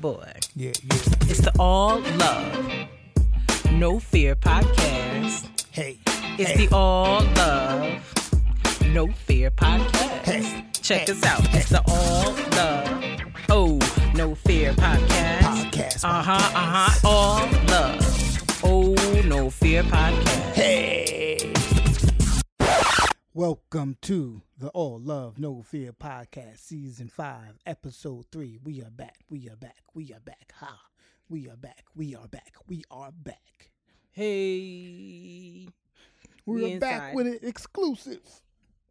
boy. Yeah. It's the All Love No Fear Podcast. Hey. The All Love No Fear Podcast. Check us out. It's the All Love No Fear Podcast. All Love No Fear Podcast. Welcome to the All Love No Fear Podcast, Season 5, Episode 3. We are back. We are back. Hey. We're back with an exclusive.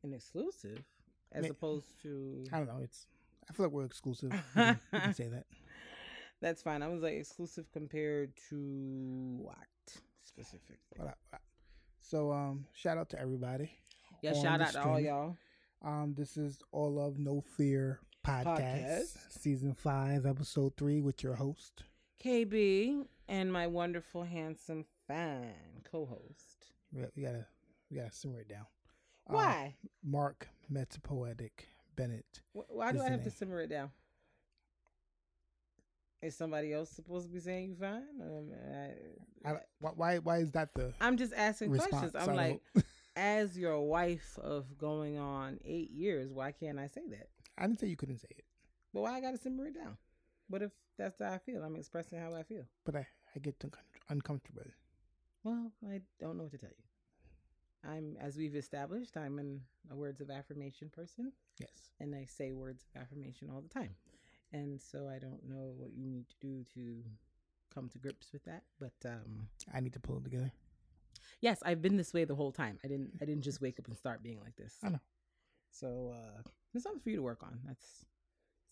An exclusive? Opposed to... I don't know. I feel like we're exclusive. You can say that. That's fine. I was like, exclusive compared to what? Specifically. All right. So, shout out to everybody. Yeah, shout out to all y'all. This is All Love No Fear Podcast, Season 5, Episode 3 with your host, KB, and my wonderful, handsome, fine co-host. We gotta simmer it down. Why? Mark Metapoetic Bennett. Why do I have to simmer it down? Is somebody else supposed to be saying you fine? Why is that the I'm just asking response? Questions. I'm like... As your wife of going on 8 years, why can't I say that? I didn't say you couldn't say it. But why I got to simmer it down? What if that's how I feel? I'm expressing how I feel. But I get uncomfortable. Well, I don't know what to tell you. As we've established, I'm a words of affirmation person. Yes. And I say words of affirmation all the time. And so I don't know what you need to do to come to grips with that. But I need to pull it together. Yes, I've been this way the whole time. I didn't just wake up and start being like this. I know. So there's something for you to work on. It's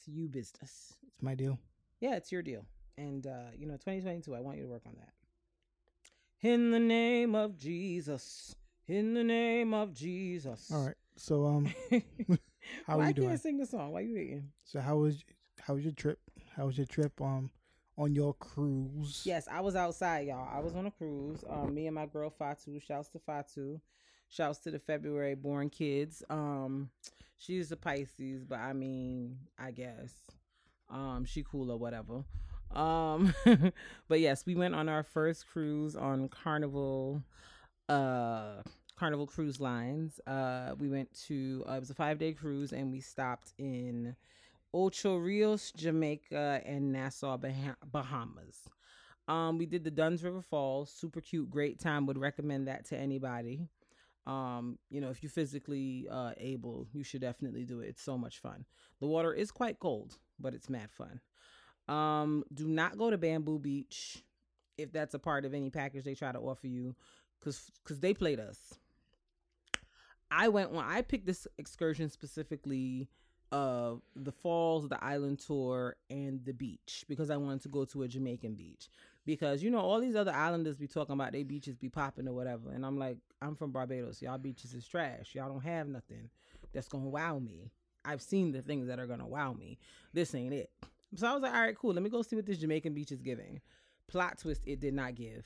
you business. It's my deal. Yeah, it's your deal. And 2022, I want you to work on that. In the name of Jesus. In the name of Jesus. All right. So how are you doing? I can't sing the song. Why are you hating? So how was your trip? How was your trip? On your cruise? Yes, I was outside, y'all. I was on a cruise. Me and my girl Fatu. Shouts to Fatu. Shouts to the February born kids. She's a Pisces, but I mean, I guess she cool or whatever. But yes, we went on our first cruise on Carnival Cruise Lines. We went to it was a 5-day cruise, and we stopped in Ocho Rios, Jamaica, and Nassau, Bahamas. We did the Dunn's River Falls. Super cute, great time. Would recommend that to anybody. If you're physically able, you should definitely do it. It's so much fun. The water is quite cold, but it's mad fun. Do not go to Bamboo Beach if that's a part of any package they try to offer you, because they played us. I picked this excursion specifically of the falls, the island tour, and the beach, because I wanted to go to a Jamaican beach, because all these other islanders be talking about their beaches be popping or whatever, and I'm like, I'm from Barbados. Y'all beaches is trash. Y'all don't have nothing that's gonna wow me. I've seen the things that are gonna wow me. This ain't it. So I was like, all right, cool, let me go see what this Jamaican beach is giving. Plot twist, it did not give.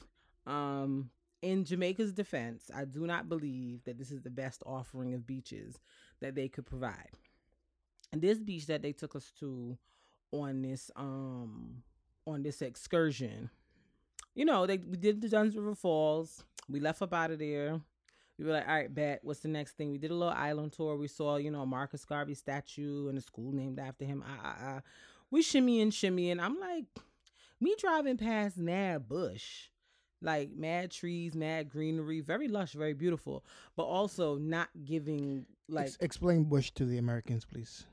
In Jamaica's defense, I do not believe that this is the best offering of beaches that they could provide. And this beach that they took us to on this excursion, we did the Dunn's River Falls. We left up out of there. We were like, all right, bet. What's the next thing? We did a little island tour. We saw, a Marcus Garvey statue and a school named after him. We shimmying. I'm like, me driving past mad bush, like mad trees, mad greenery, very lush, very beautiful, but also not giving like. Explain bush to the Americans, please.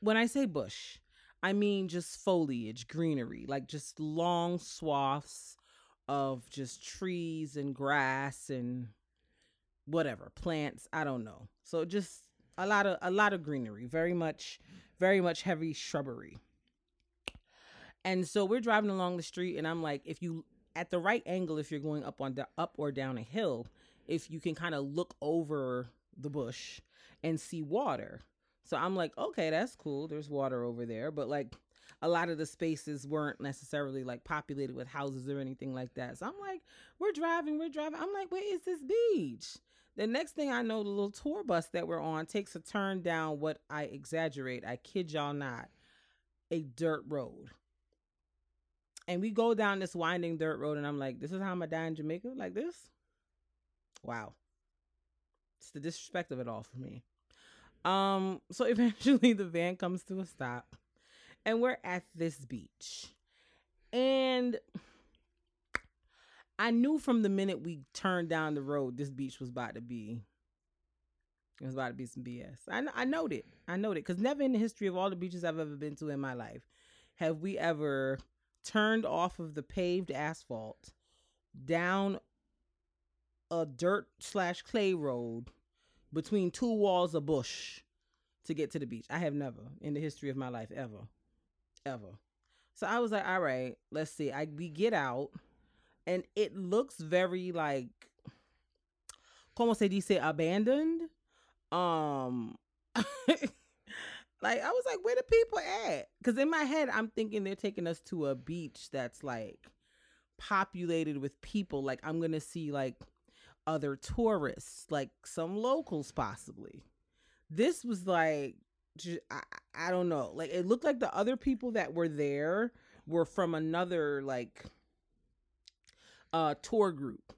When I say bush, I mean just foliage, greenery, like just long swaths of just trees and grass and whatever, plants, I don't know. So just a lot of greenery, very much heavy shrubbery. And so we're driving along the street, and I'm like, if you at the right angle, if you're going up on the up or down a hill, if you can kind of look over the bush and see water. So I'm like, okay, that's cool. There's water over there. But like a lot of the spaces weren't necessarily like populated with houses or anything like that. So I'm like, we're driving. I'm like, where is this beach? The next thing I know, the little tour bus that we're on takes a turn down what I exaggerate. I kid y'all not. A dirt road. And we go down this winding dirt road and I'm like, this is how I'm gonna die in Jamaica? Like this? Wow. It's the disrespect of it all for me. So eventually the van comes to a stop and we're at this beach. And I knew from the minute we turned down the road, this beach was about to be some BS. I noted, because never in the history of all the beaches I've ever been to in my life have we ever turned off of the paved asphalt down a dirt/clay road between two walls of bush to get to the beach. I have never in the history of my life ever. So I was like, all right, let's see. We get out, and it looks very like, como se dice, abandoned. Like, I was like, where the people at? Because in my head, I'm thinking they're taking us to a beach that's like populated with people. Like, I'm going to see like other tourists, like some locals possibly. This was like, I don't know. Like, it looked like the other people that were there were from another like tour group.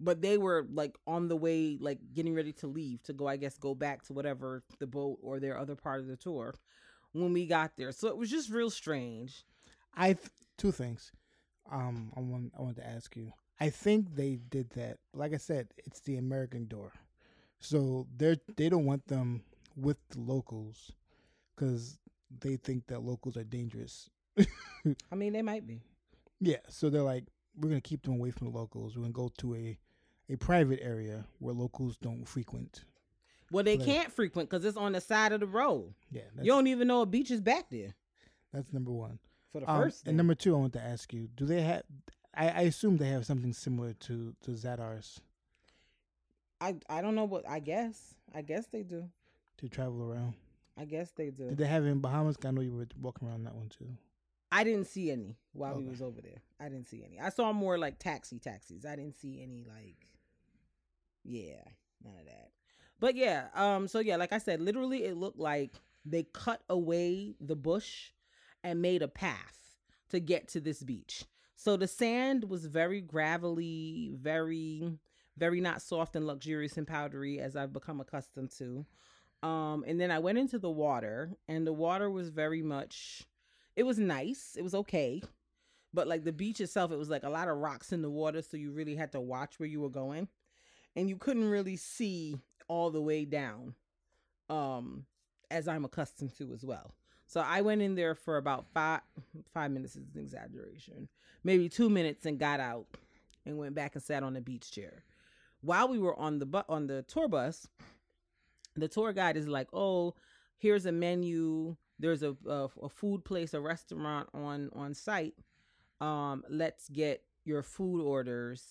But they were like on the way, like getting ready to leave to go, I guess, go back to whatever the boat or their other part of the tour when we got there. So it was just real strange. Two things. I wanted to ask you. I think they did that. Like I said, it's the American door. So they don't want them with the locals because they think that locals are dangerous. I mean, they might be. Yeah. So they're like, we're going to keep them away from the locals. We're going to go to a private area where locals don't frequent. Well, they can't frequent because it's on the side of the road. Yeah, you don't even know a beach is back there. That's number one. For the first thing. And number two, I want to ask you, do they have, I assume they have something similar to Zadar's. I don't know, but I guess they do. To travel around. I guess they do. Did they have it in Bahamas? I know you were walking around that one too. I didn't see any while we was over there. I didn't see any. I saw more like taxis. I didn't see any none of that. But yeah, so yeah, like I said, literally it looked like they cut away the bush and made a path to get to this beach. So the sand was very gravelly, very, very not soft and luxurious and powdery as I've become accustomed to. And then I went into the water, and the water was very much... It was nice. It was okay. But like the beach itself, it was like a lot of rocks in the water. So you really had to watch where you were going, and you couldn't really see all the way down, as I'm accustomed to as well. So I went in there for about five minutes is an exaggeration, maybe 2 minutes, and got out and went back and sat on the beach chair. While we were on the tour bus, the tour guide is like, oh, here's a menu. There's a food place, a restaurant on site. Let's get your food orders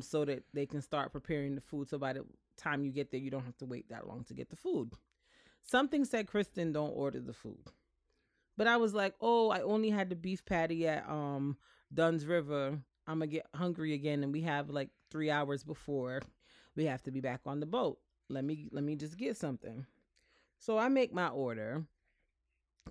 so that they can start preparing the food. So by the time you get there, you don't have to wait that long to get the food. Something said, Kristen, don't order the food. But I was like, oh, I only had the beef patty at Dunn's River. I'm going to get hungry again. And we have like 3 hours before we have to be back on the boat. Let me just get something. So I make my order.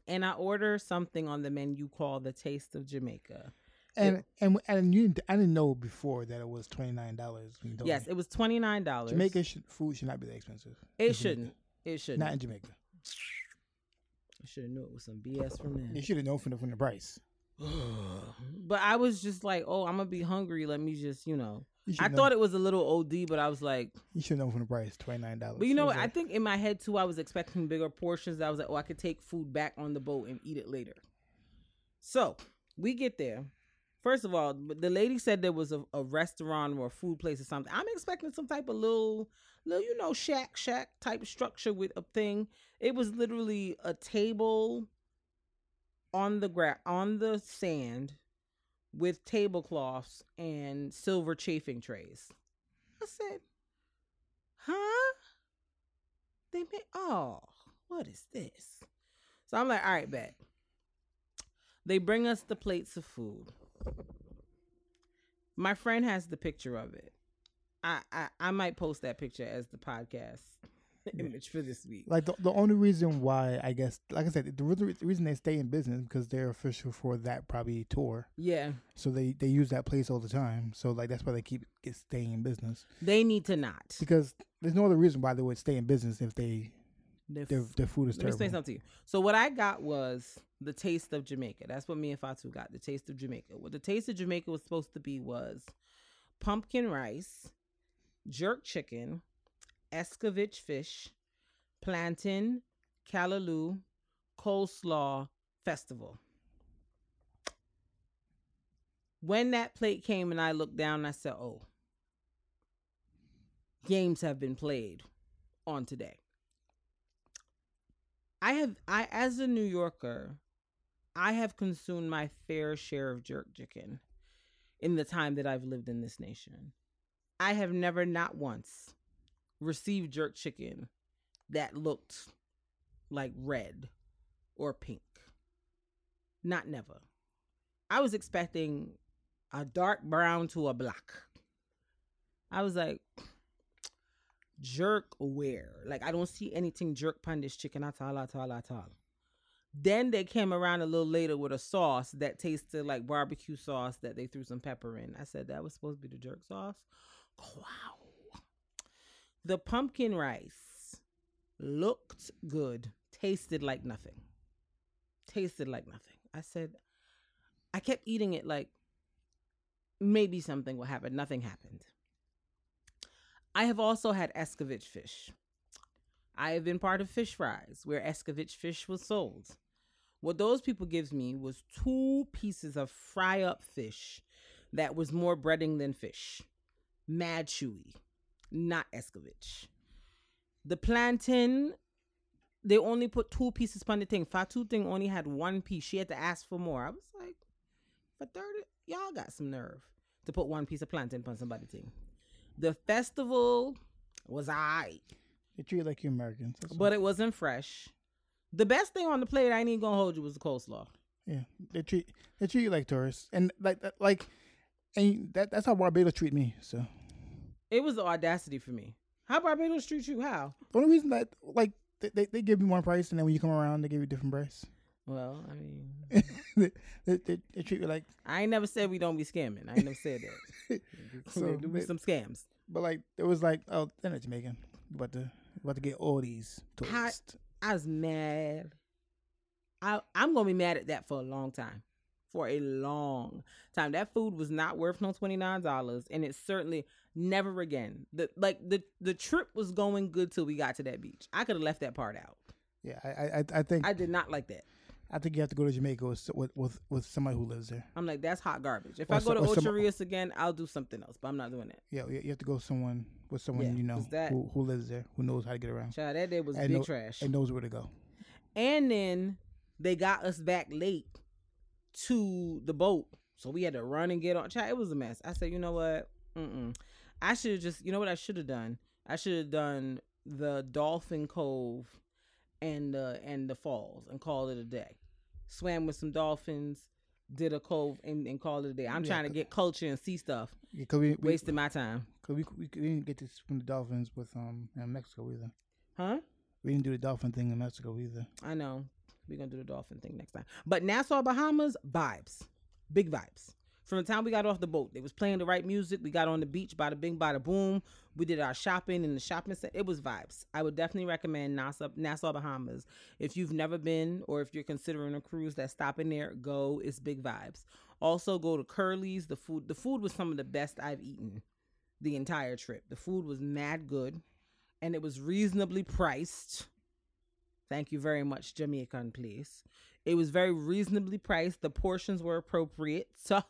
And I order something on the menu called the Taste of Jamaica. I didn't know before that it was $29. Yes, it was $29. Jamaica food should not be that expensive. It shouldn't. Not in Jamaica. I should have known it was some BS from there. You should have known from the price. But I was just like, oh, I'm going to be hungry. Let me just, I thought it was a little OD, but I was like... You should know from the price, $29. But you know what? I think in my head, too, I was expecting bigger portions. I was like, oh, I could take food back on the boat and eat it later. So, we get there. First of all, the lady said there was a restaurant or a food place or something. I'm expecting some type of little shack type structure with a thing. It was literally a table on the sand with tablecloths and silver chafing trays. I said, huh? They made, oh, what is this? So I'm like, all right, bet. They bring us the plates of food. My friend has the picture of it. I might post that picture as the podcast image for this week. Like the only reason why, I guess, like I said, the reason they stay in business because they're official for that probably tour. Yeah. So they use that place all the time. So like that's why they keep staying in business. They need to not, because there's no other reason why they would stay in business if their food is terrible. Let me say something to you. So what I got was the taste of Jamaica. That's what me and Fatu got. The taste of Jamaica. What the taste of Jamaica was supposed to be was pumpkin rice, jerk chicken, escovitch fish, plantain, callaloo, coleslaw festival. When that plate came and I looked down, I said, oh, games have been played on today. I as a New Yorker, I have consumed my fair share of jerk chicken in the time that I've lived in this nation. I have never, not once, received jerk chicken that looked like red or pink. Not never. I was expecting a dark brown to a black. I was like, jerk where? Like, I don't see anything jerk pon this chicken. Atal. Then they came around a little later with a sauce that tasted like barbecue sauce that they threw some pepper in. I said, that was supposed to be the jerk sauce? Wow. The pumpkin rice looked good, tasted like nothing. I said, I kept eating it like maybe something will happen. Nothing happened. I have also had escovitch fish. I have been part of fish fries where escovitch fish was sold. What those people gives me was 2 pieces of fry-up fish that was more breading than fish. Mad chewy, not escovitch. The plantain, they only put 2 pieces on the thing. Fatu thing only had 1 piece. She had to ask for more. I was like, for 30, y'all got some nerve to put 1 piece of plantain on somebody's thing. The festival was aight. They treat you like you Americans. But it wasn't fresh. The best thing on the plate, I ain't even gonna hold you, was the coleslaw. Yeah. They treat you like tourists. And that's how Barbados treat me. So it was the audacity for me. How Barbados treat you? How? The only reason that they give you one price, and then when you come around they give you a different price. Well, I mean, they treat you like, I ain't never said we don't be scamming. I ain't never said that. So do some scams. But like, it was like, oh, they're not Jamaican. About to get all these tourists. I was mad. I'm gonna be mad at that for a long time. That food was not worth no $29, and it certainly never again. The trip was going good till we got to that beach. I could have left that part out. Yeah, I think I did not like that. I think you have to go to Jamaica with somebody who lives there. I'm like, that's hot garbage. If I go to Ocho Rios again, I'll do something else, but I'm not doing that. Yeah, you have to go with someone you know who lives there, who knows how to get around. Child, that day was big trash. And knows where to go. And then they got us back late to the boat, so we had to run and get on. Child, it was a mess. I said, you know what? I should have just, you know what I should have done? I should have done the Dolphin Cove and the falls and called it a day. Swam with some dolphins, did a cove, and called it a day. I'm trying to get culture and see stuff. Yeah, wasting my time. Cause we didn't get to swim the dolphins with in Mexico either. Huh? We didn't do the dolphin thing in Mexico either. I know. We're gonna do the dolphin thing next time. But Nassau, Bahamas, vibes, big vibes. From the time we got off the boat, they was playing the right music. We got on the beach, bada bing, bada boom. We did our shopping in the shopping center. It was vibes. I would definitely recommend Nassau, Bahamas. If you've never been, or if you're considering a cruise that's stopping there, go. It's big vibes. Also, go to Curly's. The food was some of the best I've eaten the entire trip. The food was mad good, and it was reasonably priced. Thank you very much, Jamaican, please. It was very reasonably priced. The portions were appropriate. So,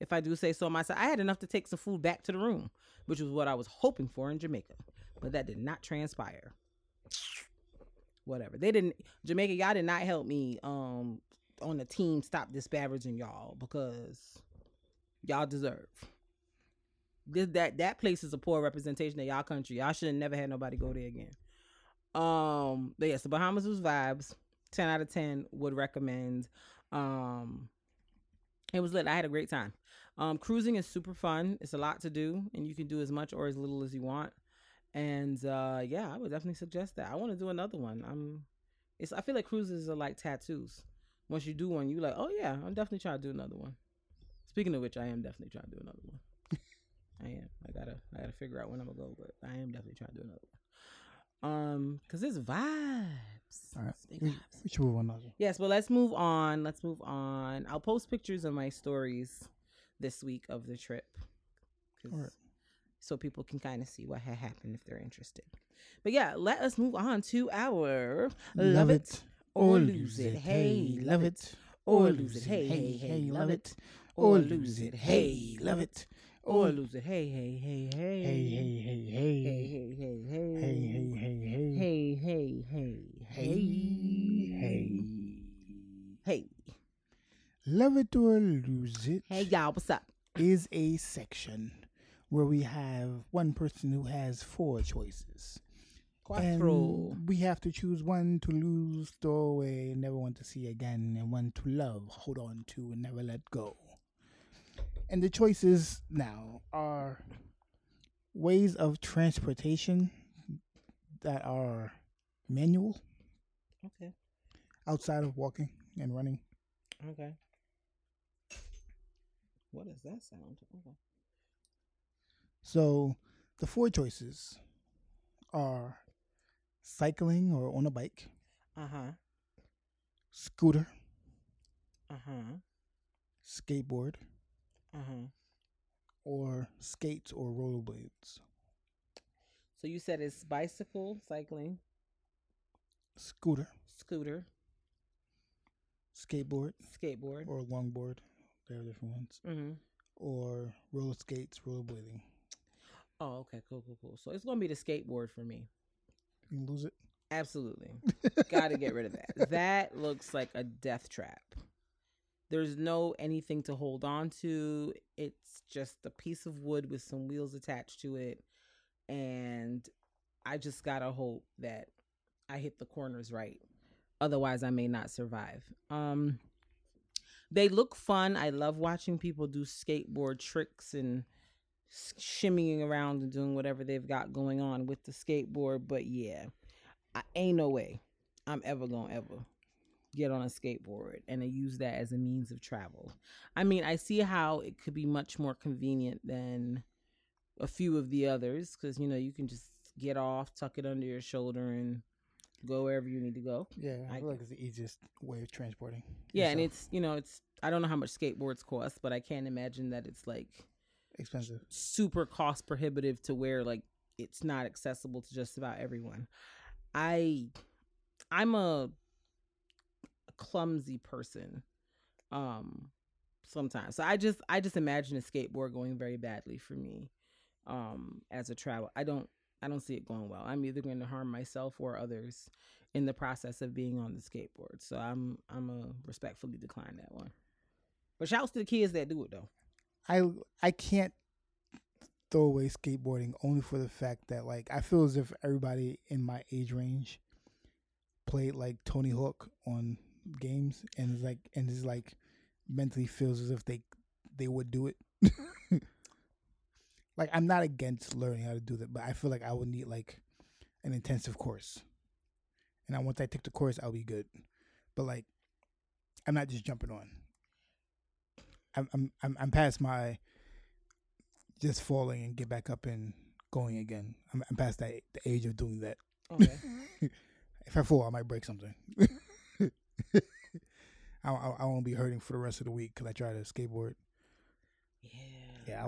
if I do say so myself, I had enough to take some food back to the room, which was what I was hoping for in Jamaica, but that did not transpire. Whatever. Jamaica, y'all did not help me on the team stop disparaging y'all, because y'all deserve. That place is a poor representation of y'all country. Y'all should have never had nobody go there again. But yes, the Bahamas was vibes. 10 out of 10 would recommend. It was lit. I had a great time. Cruising is super fun. It's a lot to do, and you can do as much or as little as you want. And yeah, I would definitely suggest that. I want to do another one. I feel like cruises are like tattoos. Once you do one, you like, oh yeah, I'm definitely trying to do another one. Speaking of which, I am definitely trying to do another one. I am. I gotta figure out when I'm gonna go, but I am definitely trying to do another one. 'Cause it's vibes. All right, we should move on. Yes, but let's move on. I'll post pictures of my stories this week of the trip, right, so people can kind of see what had happened if they're interested. But yeah, let us move on to our love it or lose it. Hey, love it or lose it. Hey, hey, hey, love it or lose it. Hey, love it or lose it. Hey, hey, hey, hey, hey, hey, hey, hey, hey, hey, hey, hey, hey, hey, hey, hey, hey. Hey, hey, hey. Love it or lose it. Hey, y'all, what's up? Is a section where we have one person who has four choices. Quattro. We have to choose one to lose, throw away, never want to see again, and one to love, hold on to, and never let go. And the choices now are ways of transportation that are manual. Okay. Outside of walking and running. Okay. What does that sound? Okay. So the four choices are cycling or on a bike. Uh-huh. Scooter. Uh-huh. Skateboard. Uh-huh. Or skates or rollerblades. So you said it's bicycle, cycling. Scooter. Skateboard. Or longboard. There are different ones. Mm-hmm. Or roller skates, rollerblading. Oh, okay. Cool. So it's going to be the skateboard for me. You can lose it? Absolutely. Got to get rid of that. That looks like a death trap. There's no anything to hold on to. It's just a piece of wood with some wheels attached to it. And I just got to hope that I hit the corners right. Otherwise, I may not survive. They look fun. I love watching people do skateboard tricks and shimmying around and doing whatever they've got going on with the skateboard. But yeah, I ain't no way I'm ever going to ever get on a skateboard and I use that as a means of travel. I mean, I see how it could be much more convenient than a few of the others because, you know, you can just get off, tuck it under your shoulder and go wherever you need to go. Yeah, I feel like it's the easiest way of transporting. Yeah, yourself. And it's I don't know how much skateboards cost, but I can't imagine that it's like expensive, super cost prohibitive to where like it's not accessible to just about everyone. I'm a clumsy person sometimes. So I just imagine a skateboard going very badly for me as a travel. I don't see it going well. I'm either going to harm myself or others in the process of being on the skateboard. So I'm a respectfully decline that one. But shouts to the kids that do it though. I can't throw away skateboarding only for the fact that like I feel as if everybody in my age range played like Tony Hawk on games and is like mentally feels as if they would do it. Like, I'm not against learning how to do that, but I feel like I would need, like, an intensive course. And once I take the course, I'll be good. But, like, I'm not just jumping on. I'm past my just falling and get back up and going again. I'm past the age of doing that. Okay. If I fall, I might break something. I won't be hurting for the rest of the week because I tried to skateboard. Yeah. Yeah,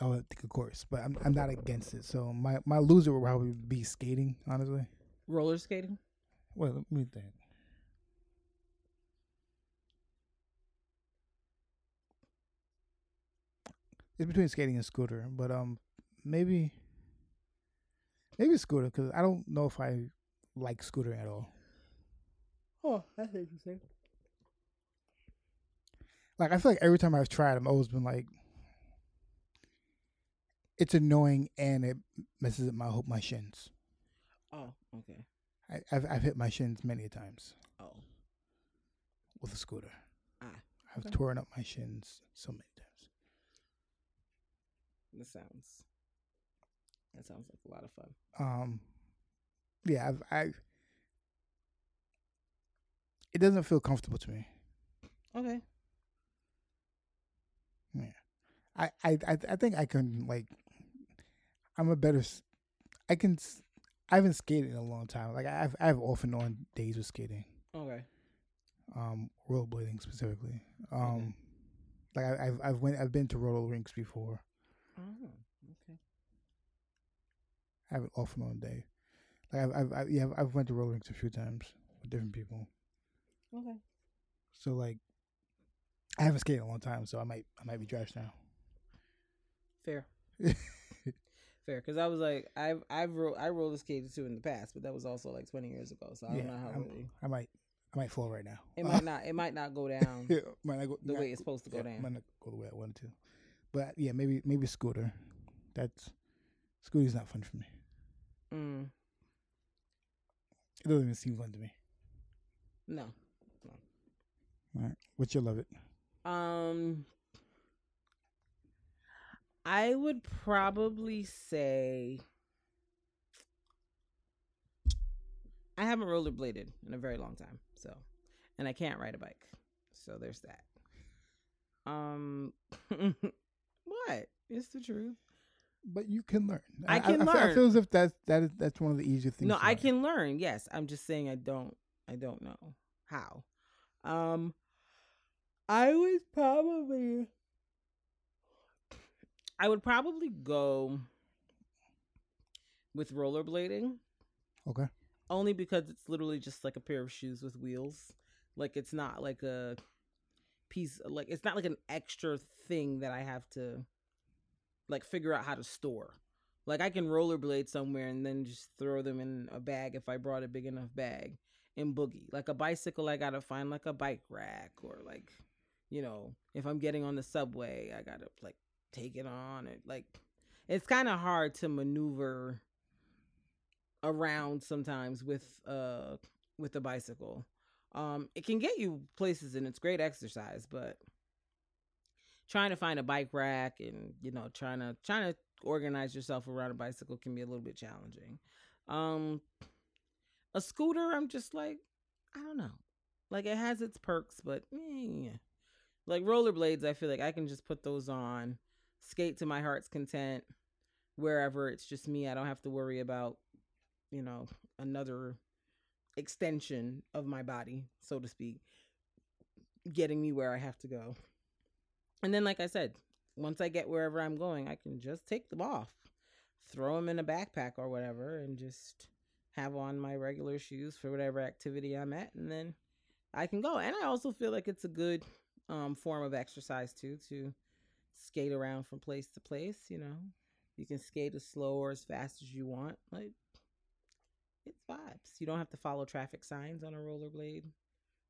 I'll take a course, but I'm not against it. So my loser would probably be skating, honestly. Roller skating? Well, let me think. It's between skating and scooter, but maybe scooter because I don't know if I like scootering at all. Oh, that's interesting. Like I feel like every time I've tried, I've always been like, it's annoying and it messes up my shins. Oh, okay. I've hit my shins many times. Oh. With a scooter. I've torn up my shins so many times. That sounds like a lot of fun. Yeah, it doesn't feel comfortable to me. Okay. Yeah. I think I can, like, I'm a better, I can, I haven't skated in a long time. Like, I've off and on days with skating. Okay. Rollerblading specifically. Okay. Like I've been to roller rinks before. Oh, okay. I have an off and on day. Like I've went to roller rinks a few times with different people. Okay. So like, I haven't skated in a long time, so I might be trash now. Fair, because I was like, I roller skated too in the past, but that was also like 20 years ago. So I don't know how really. I might fall right now. It might not go down. Way it's supposed to go down. It might not go the way I wanted to. But yeah, maybe scooter. Scooter's not fun for me. Mm. It doesn't even seem fun to me. No. All right. What's your love it? I would probably say I haven't rollerbladed in a very long time, so, and I can't ride a bike, so there's that. What? It's the truth. But you can learn. I can learn. I feel as if that's one of the easier things. No, I can learn. Yes, I'm just saying I don't know how. I would probably go with rollerblading. Okay. Only because it's literally just like a pair of shoes with wheels. Like it's not like a piece, like it's not like an extra thing that I have to like figure out how to store. Like I can rollerblade somewhere and then just throw them in a bag if I brought a big enough bag and boogie. Like a bicycle, I gotta find like a bike rack, or like, you know, if I'm getting on the subway, I gotta like take it on. And like it's kind of hard to maneuver around sometimes with a bicycle. It can get you places and it's great exercise, but trying to find a bike rack and, you know, trying to organize yourself around a bicycle can be a little bit challenging. A scooter, I'm just like, I don't know, like it has its perks, but like rollerblades, I feel like I can just put those on, skate to my heart's content wherever. It's just me. I don't have to worry about, you know, another extension of my body, so to speak, getting me where I have to go. And then, like I said, once I get wherever I'm going, I can just take them off, throw them in a backpack or whatever, and just have on my regular shoes for whatever activity I'm at. And then I can go. And I also feel like it's a good form of exercise too, to skate around from place to place. You know, you can skate as slow or as fast as you want. Like, it's vibes. You don't have to follow traffic signs on a rollerblade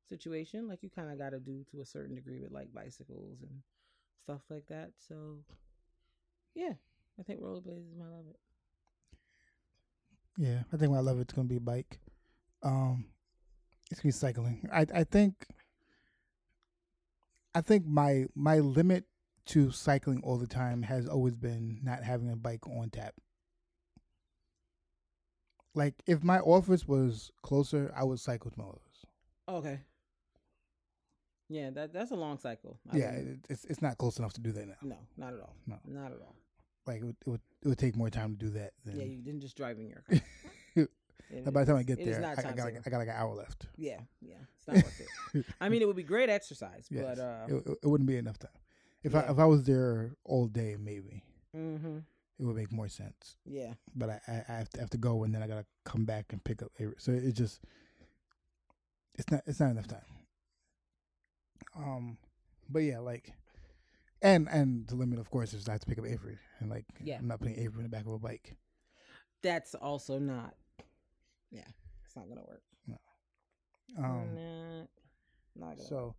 situation. Like you kind of got to do to a certain degree with like bicycles and stuff like that. So yeah, I think rollerblades is my love it. Yeah, I think my love it's gonna be a bike. It's gonna be cycling. I think my limit to cycling all the time has always been not having a bike on tap. Like, if my office was closer, I would cycle to my office. Okay. Yeah, that's a long cycle. It's not close enough to do that now. No, not at all. No, not at all. Like, it would take more time to do that than... Yeah, you didn't just drive in your car. By the time I get there, I got like an hour left. Yeah. It's not worth it. I mean, it would be great exercise, yes, but... It wouldn't be enough time. If I was there all day, maybe. Mm-hmm. It would make more sense. Yeah. But I have to go, and then I gotta come back and pick up. So it just, it's not enough time. But yeah, like, and the limit, of course, is I have to pick up Avery, and like, I'm not putting Avery in the back of a bike. That's also not. Yeah, it's not gonna work. No. Not gonna work.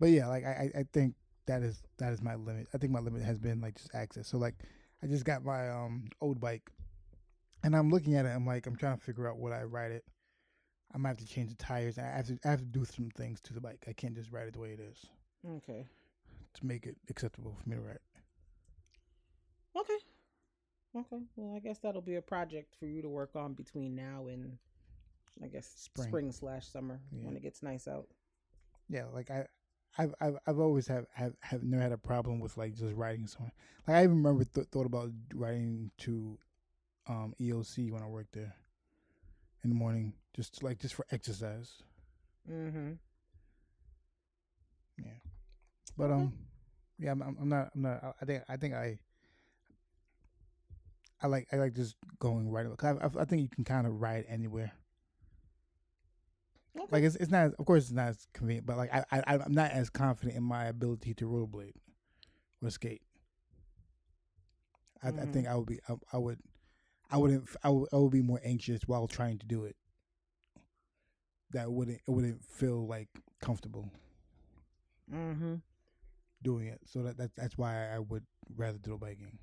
But yeah, like I think that is my limit. I think my limit has been like just access. So like, I just got my old bike, and I'm looking at it. I'm like, I'm trying to figure out what I ride it. I might have to change the tires. I have to do some things to the bike. I can't just ride it the way it is. Okay. To make it acceptable for me to ride. Okay. Okay. Well, I guess that'll be a project for you to work on between now and, I guess, spring/summer when it gets nice out. Yeah, like I've always never had a problem with like just riding somewhere. Like I even remember thought about riding to EOC when I worked there in the morning, just for exercise. Mm-hmm. Yeah, but mm-hmm. Yeah, I'm not. I think I like just going right away. Cause I think you can kind of ride anywhere. Okay. Like it's not, of course it's not as convenient, but like I'm not as confident in my ability to rollerblade or skate. Mm-hmm. I think I would be more anxious while trying to do it. That it wouldn't feel like comfortable. Mm-hmm. Doing it, so that's why I would rather do biking.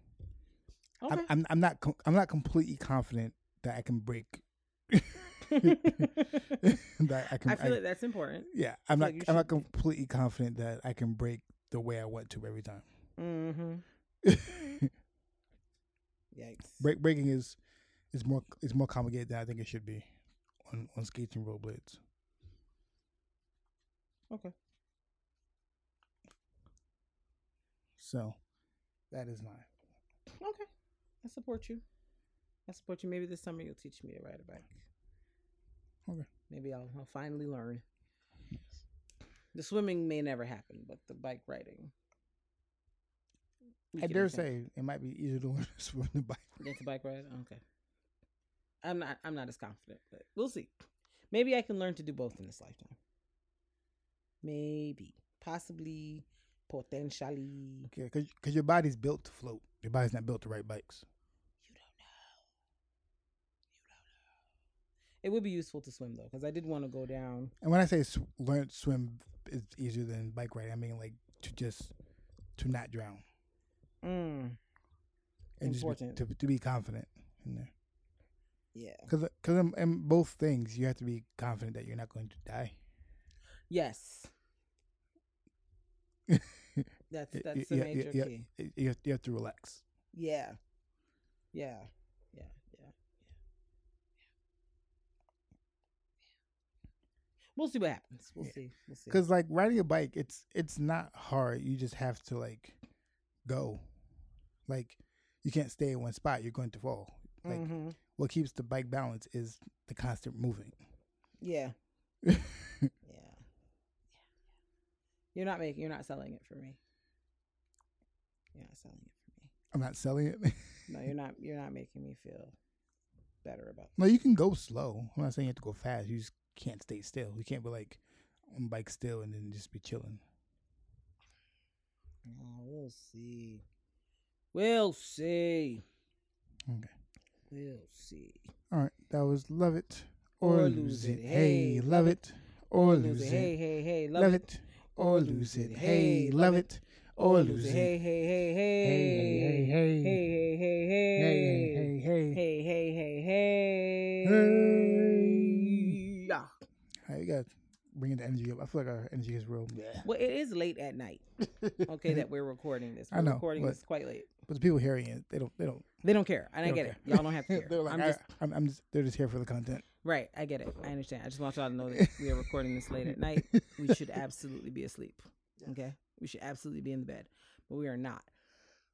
Okay. I'm not completely confident that I can break. I feel like that's important. Yeah, I'm not completely confident that I can break the way I want to every time. Mm-hmm. Yikes! Breaking is more complicated than I think it should be on skates and rollerblades. Okay. So, that is mine. Okay, I support you. Maybe this summer you'll teach me to ride a bike. Okay. Maybe I'll finally learn. Yes. The swimming may never happen, but the bike riding. I dare say it might be easier to learn to swim than bike ride. That's a bike ride? Okay. I'm not as confident, but we'll see. Maybe I can learn to do both in this lifetime. Maybe. Possibly. Potentially. Okay, because your body's built to float. Your body's not built to ride bikes. It would be useful to swim, though, because I did want to go down. And when I say learn to swim is easier than bike riding, I mean, like, to not drown. Mm. And important. Just to be confident in there. Yeah. Because in both things, you have to be confident that you're not going to die. Yes. That's a major key. You have to relax. Yeah. Yeah. We'll see what happens. We'll see. Because like riding a bike, it's not hard. You just have to like go. Like you can't stay in one spot. You're going to fall. Like mm-hmm. What keeps the bike balance is the constant moving. Yeah. Yeah. You're not selling it for me. I'm not selling it. No, you're not making me feel better about it. No, you can go slow. I'm not saying you have to go fast. You just can't stay still. You can't be like on bike still and then just be chilling. Oh, we'll see. Okay. We'll see. All right. That was Love It or Lose It. Hey, love it or lose it. Hey, love it or lose it. Hey, love it or lose it. You gotta bring the energy up. I feel like our energy is real. Yeah. Well, it is late at night. Okay, that we're recording this. I know, recording this quite late. But the people hearing it, they don't care. And I get it. Y'all don't have to care. They're like, they're just here for the content. Right. I get it. I understand. I just want y'all to know that we are recording this late at night. We should absolutely be asleep. Okay. We should absolutely be in the bed, but we are not,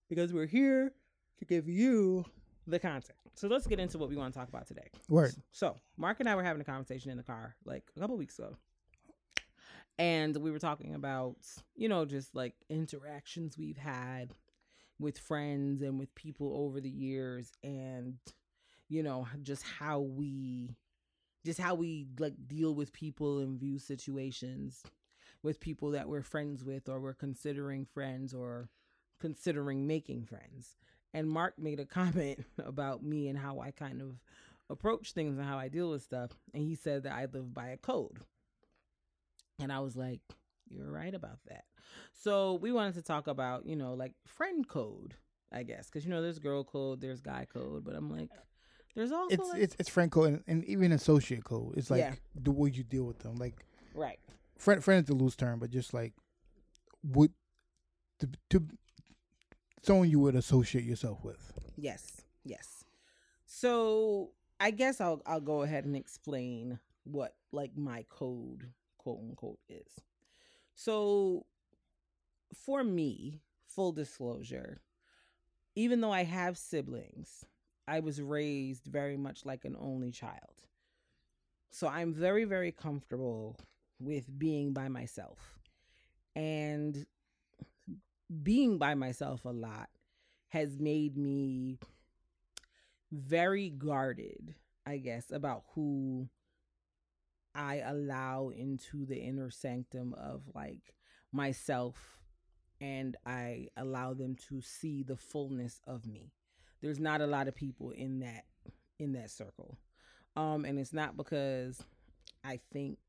because we're here to give you the content. So let's get into what we want to talk about today. Word. So Mark and I were having a conversation in the car like a couple weeks ago. And we were talking about, you know, just like interactions we've had with friends and with people over the years. And, you know, just how we like deal with people and view situations with people that we're friends with, or we're considering friends, or considering making friends. And Mark made a comment about me and how I kind of approach things and how I deal with stuff. And he said that I live by a code. And I was like, you're right about that. So we wanted to talk about, you know, like friend code I guess, because, you know, there's girl code, there's guy code, but I'm like, there's also it's friend code and even associate code. It's like the way you deal with them, like right. Friend is the loose term, but just like what to someone you would associate yourself with. Yes, yes. So I guess I'll go ahead and explain what like my code, quote unquote, is. So for me, full disclosure, even though I have siblings, I was raised very much like an only child. So I'm very, very comfortable with being by myself. And being by myself a lot has made me very guarded, I guess, about who I allow into the inner sanctum of like myself, and I allow them to see the fullness of me. There's not a lot of people in that circle. And it's not because I think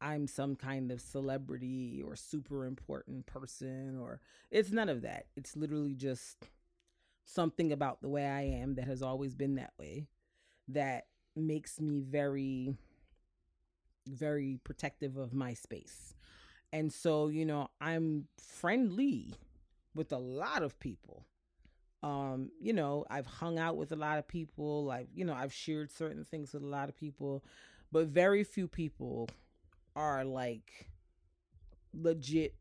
I'm some kind of celebrity or super important person, or it's none of that. It's literally just something about the way I am that has always been that way that makes me very, very protective of my space. And so, you know, I'm friendly with a lot of people. You know, I've hung out with a lot of people. I've shared certain things with a lot of people, but very few people are like legit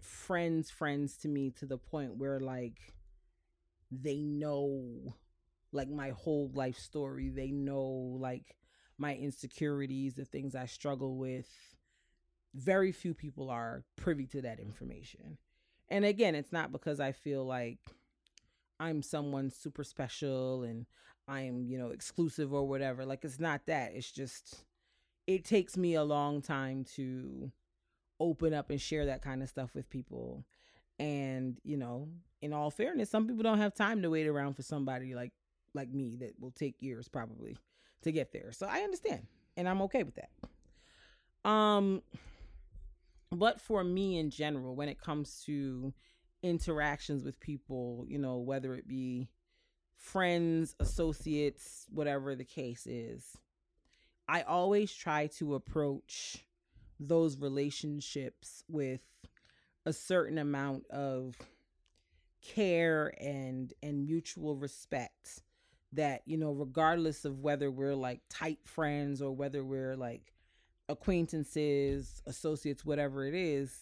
friends to me, to the point where like they know like my whole life story. They know like my insecurities, the things I struggle with. Very few people are privy to that information. And again, it's not because I feel like I'm someone super special and I'm, you know, exclusive or whatever. Like, it's not that. It's just, it takes me a long time to open up and share that kind of stuff with people. And, you know, in all fairness, some people don't have time to wait around for somebody like me that will take years probably to get there. So I understand, and I'm okay with that. But for me in general, when it comes to interactions with people, you know, whether it be friends, associates, whatever the case is, I always try to approach those relationships with a certain amount of care and mutual respect that, you know, regardless of whether we're like tight friends or whether we're like acquaintances, associates, whatever it is,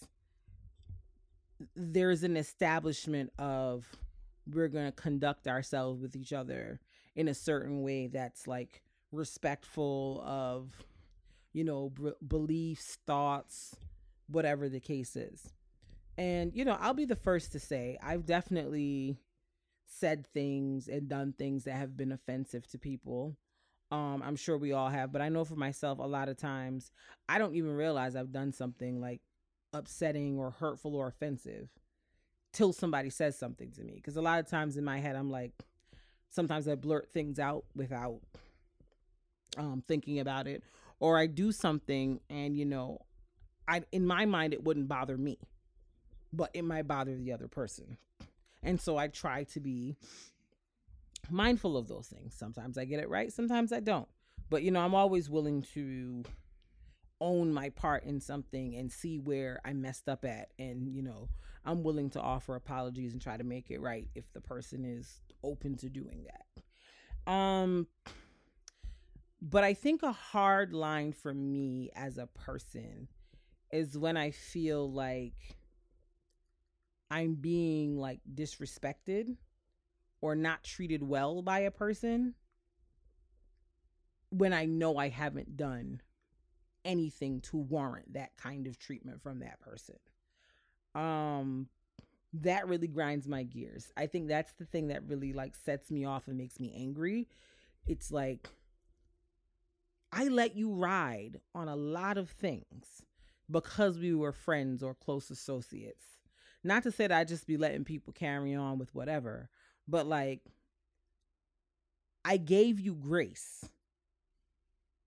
there's an establishment of we're going to conduct ourselves with each other in a certain way that's like respectful of, you know, beliefs, thoughts, whatever the case is. And, you know, I'll be the first to say I've definitely said things and done things that have been offensive to people. I'm sure we all have, but I know for myself, a lot of times I don't even realize I've done something like upsetting or hurtful or offensive till somebody says something to me. Because a lot of times in my head, I'm like, sometimes I blurt things out without thinking about it, or I do something and, you know, in my mind, it wouldn't bother me, but it might bother the other person. And so I try to be mindful of those things. Sometimes I get it right, sometimes I don't. But, you know, I'm always willing to own my part in something and see where I messed up at. And, you know, I'm willing to offer apologies and try to make it right if the person is open to doing that. But I think a hard line for me as a person is when I feel like I'm being like disrespected or not treated well by a person when I know I haven't done anything to warrant that kind of treatment from that person. That really grinds my gears. I think that's the thing that really like sets me off and makes me angry. It's like, I let you ride on a lot of things because we were friends or close associates. Not to say that I just be letting people carry on with whatever, but like, I gave you grace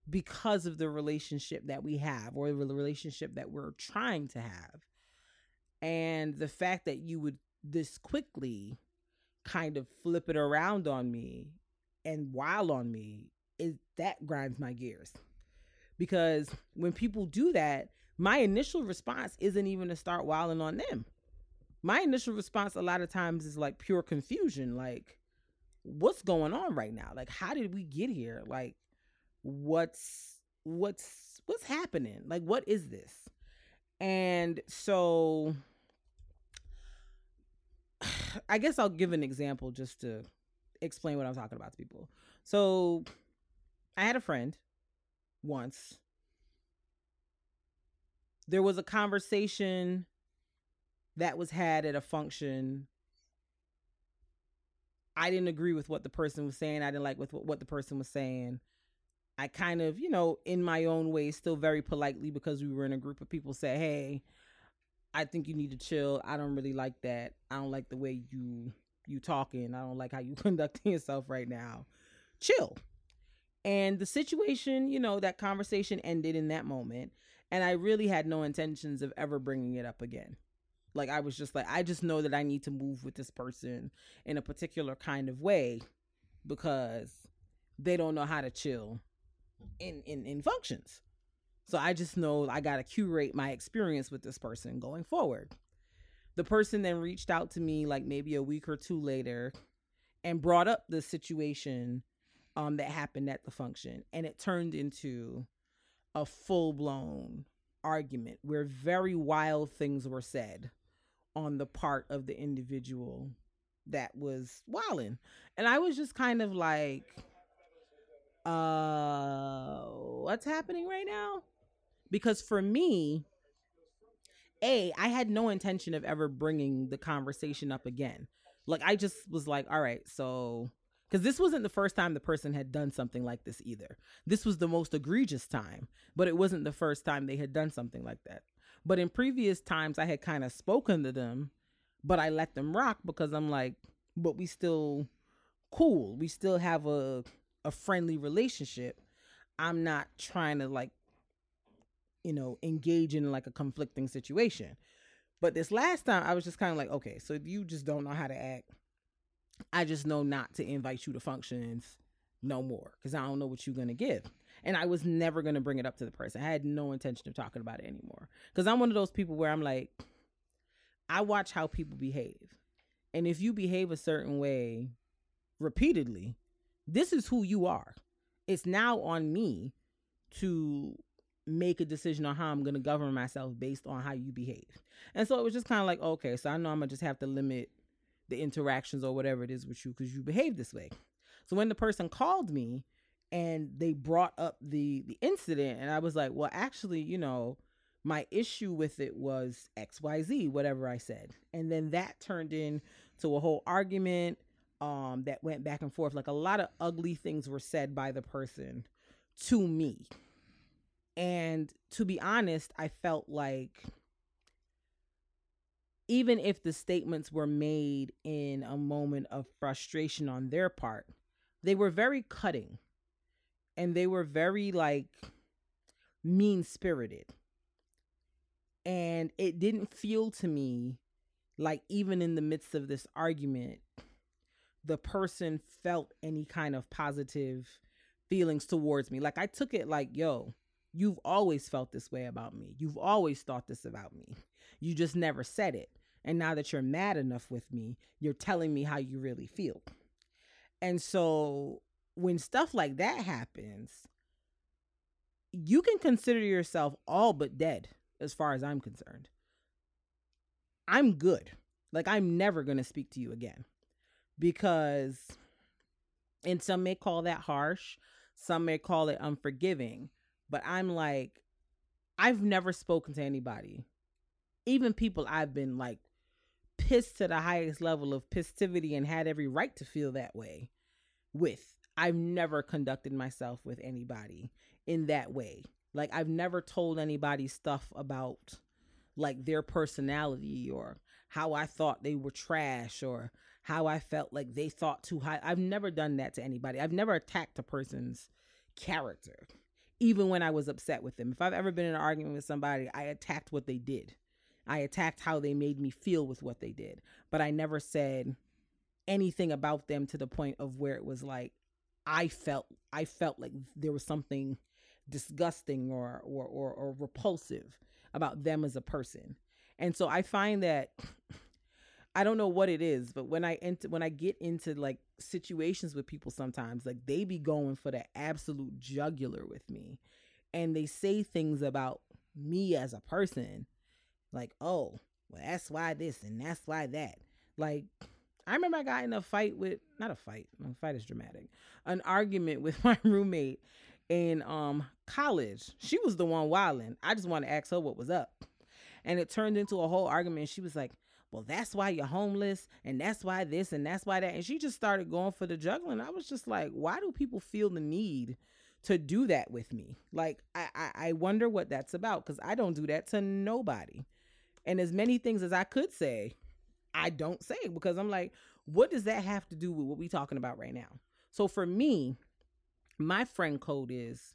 because of the relationship that we have, or the relationship that we're trying to have. And the fact that you would this quickly kind of flip it around on me and wild on me, is that grinds my gears. Because when people do that, my initial response isn't even to start wilding on them. My initial response a lot of times is like pure confusion. Like, what's going on right now? Like, how did we get here? Like, what's happening? Like, what is this? And so I guess I'll give an example just to explain what I'm talking about to people. So I had a friend once. There was a conversation that was had at a function. I didn't agree with what the person was saying. I didn't like with what the person was saying. I kind of, you know, in my own way, still very politely, because we were in a group of people, said, hey, I think you need to chill. I don't really like that. I don't like the way you talking. I don't like how you conducting yourself right now. Chill. And the situation, you know, that conversation ended in that moment. And I really had no intentions of ever bringing it up again. Like, I was just like, I just know that I need to move with this person in a particular kind of way because they don't know how to chill in functions. So I just know I got to curate my experience with this person going forward. The person then reached out to me like maybe a week or two later and brought up the situation that happened at the function. And it turned into a full-blown argument where very wild things were said on the part of the individual that was wilding. And I was just kind of like, what's happening right now? Because for me, I had no intention of ever bringing the conversation up again. Like, I just was like, all right, so, because this wasn't the first time the person had done something like this either. This was the most egregious time, but it wasn't the first time they had done something like that. But in previous times, I had kind of spoken to them, but I let them rock because I'm like, but we still cool. We still have a friendly relationship. I'm not trying to, like, you know, engage in like a conflicting situation. But this last time, I was just kind of like, okay, so you just don't know how to act. I just know not to invite you to functions no more because I don't know what you're going to give. And I was never going to bring it up to the person. I had no intention of talking about it anymore because I'm one of those people where I'm like, I watch how people behave. And if you behave a certain way repeatedly, this is who you are. It's now on me to make a decision on how I'm going to govern myself based on how you behave. And so it was just kind of like, okay, so I know I'm going to just have to limit the interactions or whatever it is with you because you behave this way. So when the person called me and they brought up the incident, and I was like, well, actually, you know, my issue with it was XYZ, whatever I said. And then that turned into a whole argument that went back and forth. Like, a lot of ugly things were said by the person to me. And to be honest, I felt like, even if the statements were made in a moment of frustration on their part, they were very cutting and they were very, like, mean-spirited. And it didn't feel to me like even in the midst of this argument, the person felt any kind of positive feelings towards me. Like, I took it like, yo, you've always felt this way about me. You've always thought this about me. You just never said it. And now that you're mad enough with me, you're telling me how you really feel. And so when stuff like that happens, you can consider yourself all but dead as far as I'm concerned. I'm good. Like, I'm never going to speak to you again because, and some may call that harsh, some may call it unforgiving, but I'm like, I've never spoken to anybody, even people I've been, like, pissed to the highest level of pissivity and had every right to feel that way with. I've never conducted myself with anybody in that way. Like, I've never told anybody stuff about, like, their personality or how I thought they were trash or how I felt like they thought too high. I've never done that to anybody. I've never attacked a person's character, even when I was upset with them. If I've ever been in an argument with somebody, I attacked what they did. I attacked how they made me feel with what they did, but I never said, anything about them to the point of where it was like, I felt like there was something disgusting or repulsive about them as a person. And so I find that, I don't know what it is, but when I get into like situations with people sometimes, like they be going for the absolute jugular with me, and they say things about me as a person, like, oh, well, that's why this and that's why that. Like, I remember I got in an argument with my roommate in college. She was the one wilding. I just wanted to ask her what was up. And it turned into a whole argument. She was like, well, that's why you're homeless, and that's why this, and that's why that. And she just started going for the juggling. I was just like, why do people feel the need to do that with me? Like, I wonder what that's about, because I don't do that to nobody. And as many things as I could say, I don't say, because I'm like, what does that have to do with what we're talking about right now? So for me, my friend code is,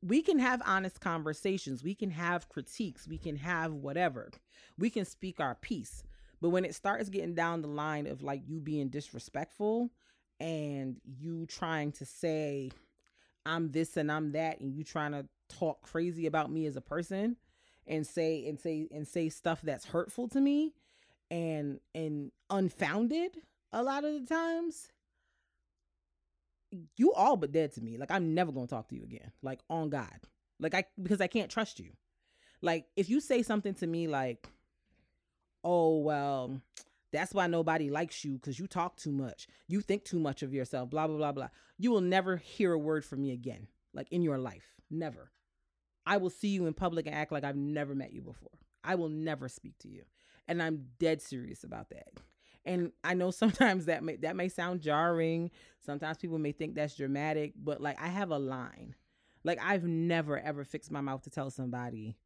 we can have honest conversations. We can have critiques. We can have whatever. We can speak our piece. But when it starts getting down the line of like you being disrespectful and you trying to say, I'm this and I'm that, and you trying to talk crazy about me as a person and say stuff that's hurtful to me and unfounded a lot of the times, you all but dead to me. Like, I'm never going to talk to you again. Like, on God. Like, because I can't trust you. Like, if you say something to me like, oh, well, that's why nobody likes you, because you talk too much. You think too much of yourself, blah, blah, blah, blah. You will never hear a word from me again, like, in your life. Never. I will see you in public and act like I've never met you before. I will never speak to you. And I'm dead serious about that. And I know sometimes that may sound jarring. Sometimes people may think that's dramatic, but like, I have a line. Like, I've never, ever fixed my mouth to tell somebody,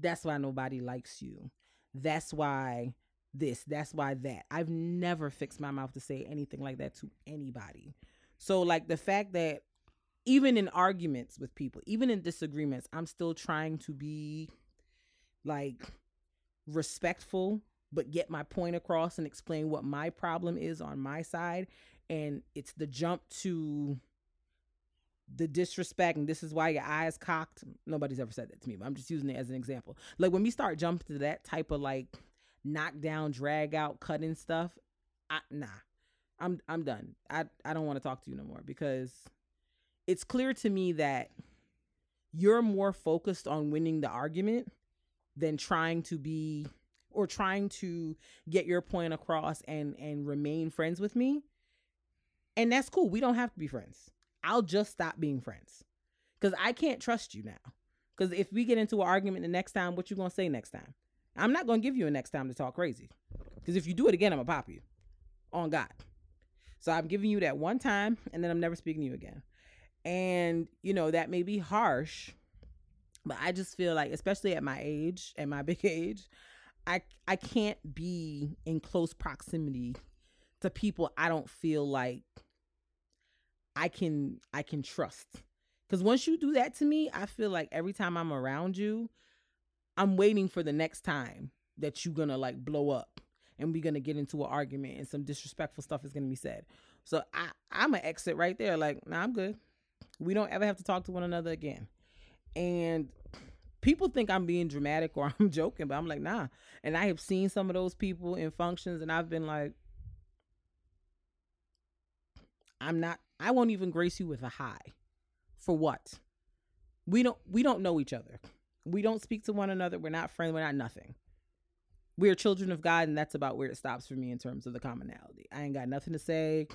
that's why nobody likes you. That's why this, that's why that. I've never fixed my mouth to say anything like that to anybody. So like, the fact that even in arguments with people, even in disagreements, I'm still trying to be like respectful, but get my point across and explain what my problem is on my side. And it's the jump to the disrespect, and this is why your eyes cocked. Nobody's ever said that to me, but I'm just using it as an example. Like, when we start jumping to that type of like knock down, drag out, cutting stuff, I'm done. I don't want to talk to you no more, because it's clear to me that you're more focused on winning the argument than trying to be, or trying to get your point across and remain friends with me. And that's cool. We don't have to be friends. I'll just stop being friends, because I can't trust you now. Because if we get into an argument the next time, what you going to say next time? I'm not going to give you a next time to talk crazy, because if you do it again, I'm going to pop you. On God. So I'm giving you that one time, and then I'm never speaking to you again. And, you know, that may be harsh, but I just feel like, especially at my age, at my big age, I can't be in close proximity to people I don't feel like I can trust. Because once you do that to me, I feel like every time I'm around you, I'm waiting for the next time that you're going to like blow up and we're going to get into an argument and some disrespectful stuff is going to be said. So I'm going to exit right there. Like, nah, I'm good. We don't ever have to talk to one another again. And people think I'm being dramatic or I'm joking, but I'm like, nah. And I have seen some of those people in functions, and I've been like, I won't even grace you with a hi. For what? We don't know each other. We don't speak to one another. We're not friends. We're not nothing. We're children of God, and that's about where it stops for me in terms of the commonality. I ain't got nothing to say.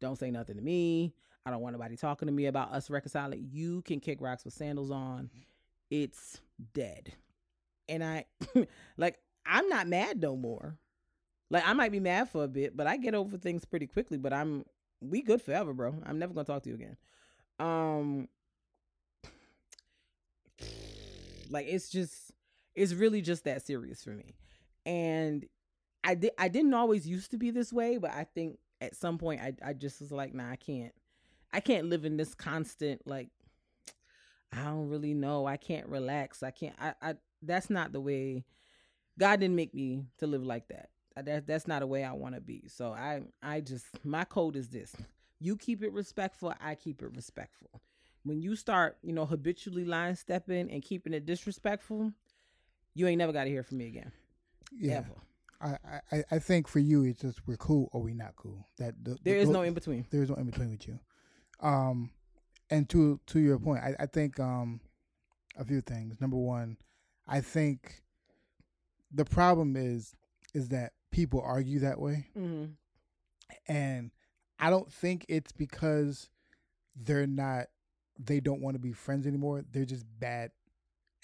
Don't say nothing to me. I don't want nobody talking to me about us reconciling. You can kick rocks with sandals on. It's dead. And I like, I'm not mad no more. Like, I might be mad for a bit, but I get over things pretty quickly. But we good forever, bro. I'm never gonna talk to you again. Like, it's really just that serious for me. And I didn't always used to be this way, but I think at some point I just was like, nah, I can't live in this constant like, I don't really know. I can't relax. I can't. That's not the way. God didn't make me to live like that. that's not a way I want to be. So I just, my code is this: you keep it respectful, I keep it respectful. When you start, you know, habitually line stepping and keeping it disrespectful, you ain't never got to hear from me again. Yeah. Ever. I think for you, it's just we're cool or we're not cool. There is no in between. There is no in between with you. And to your point, I think a few things. Number one, I think the problem is that people argue that way. Mm-hmm. And I don't think it's because they don't want to be friends anymore. They're just bad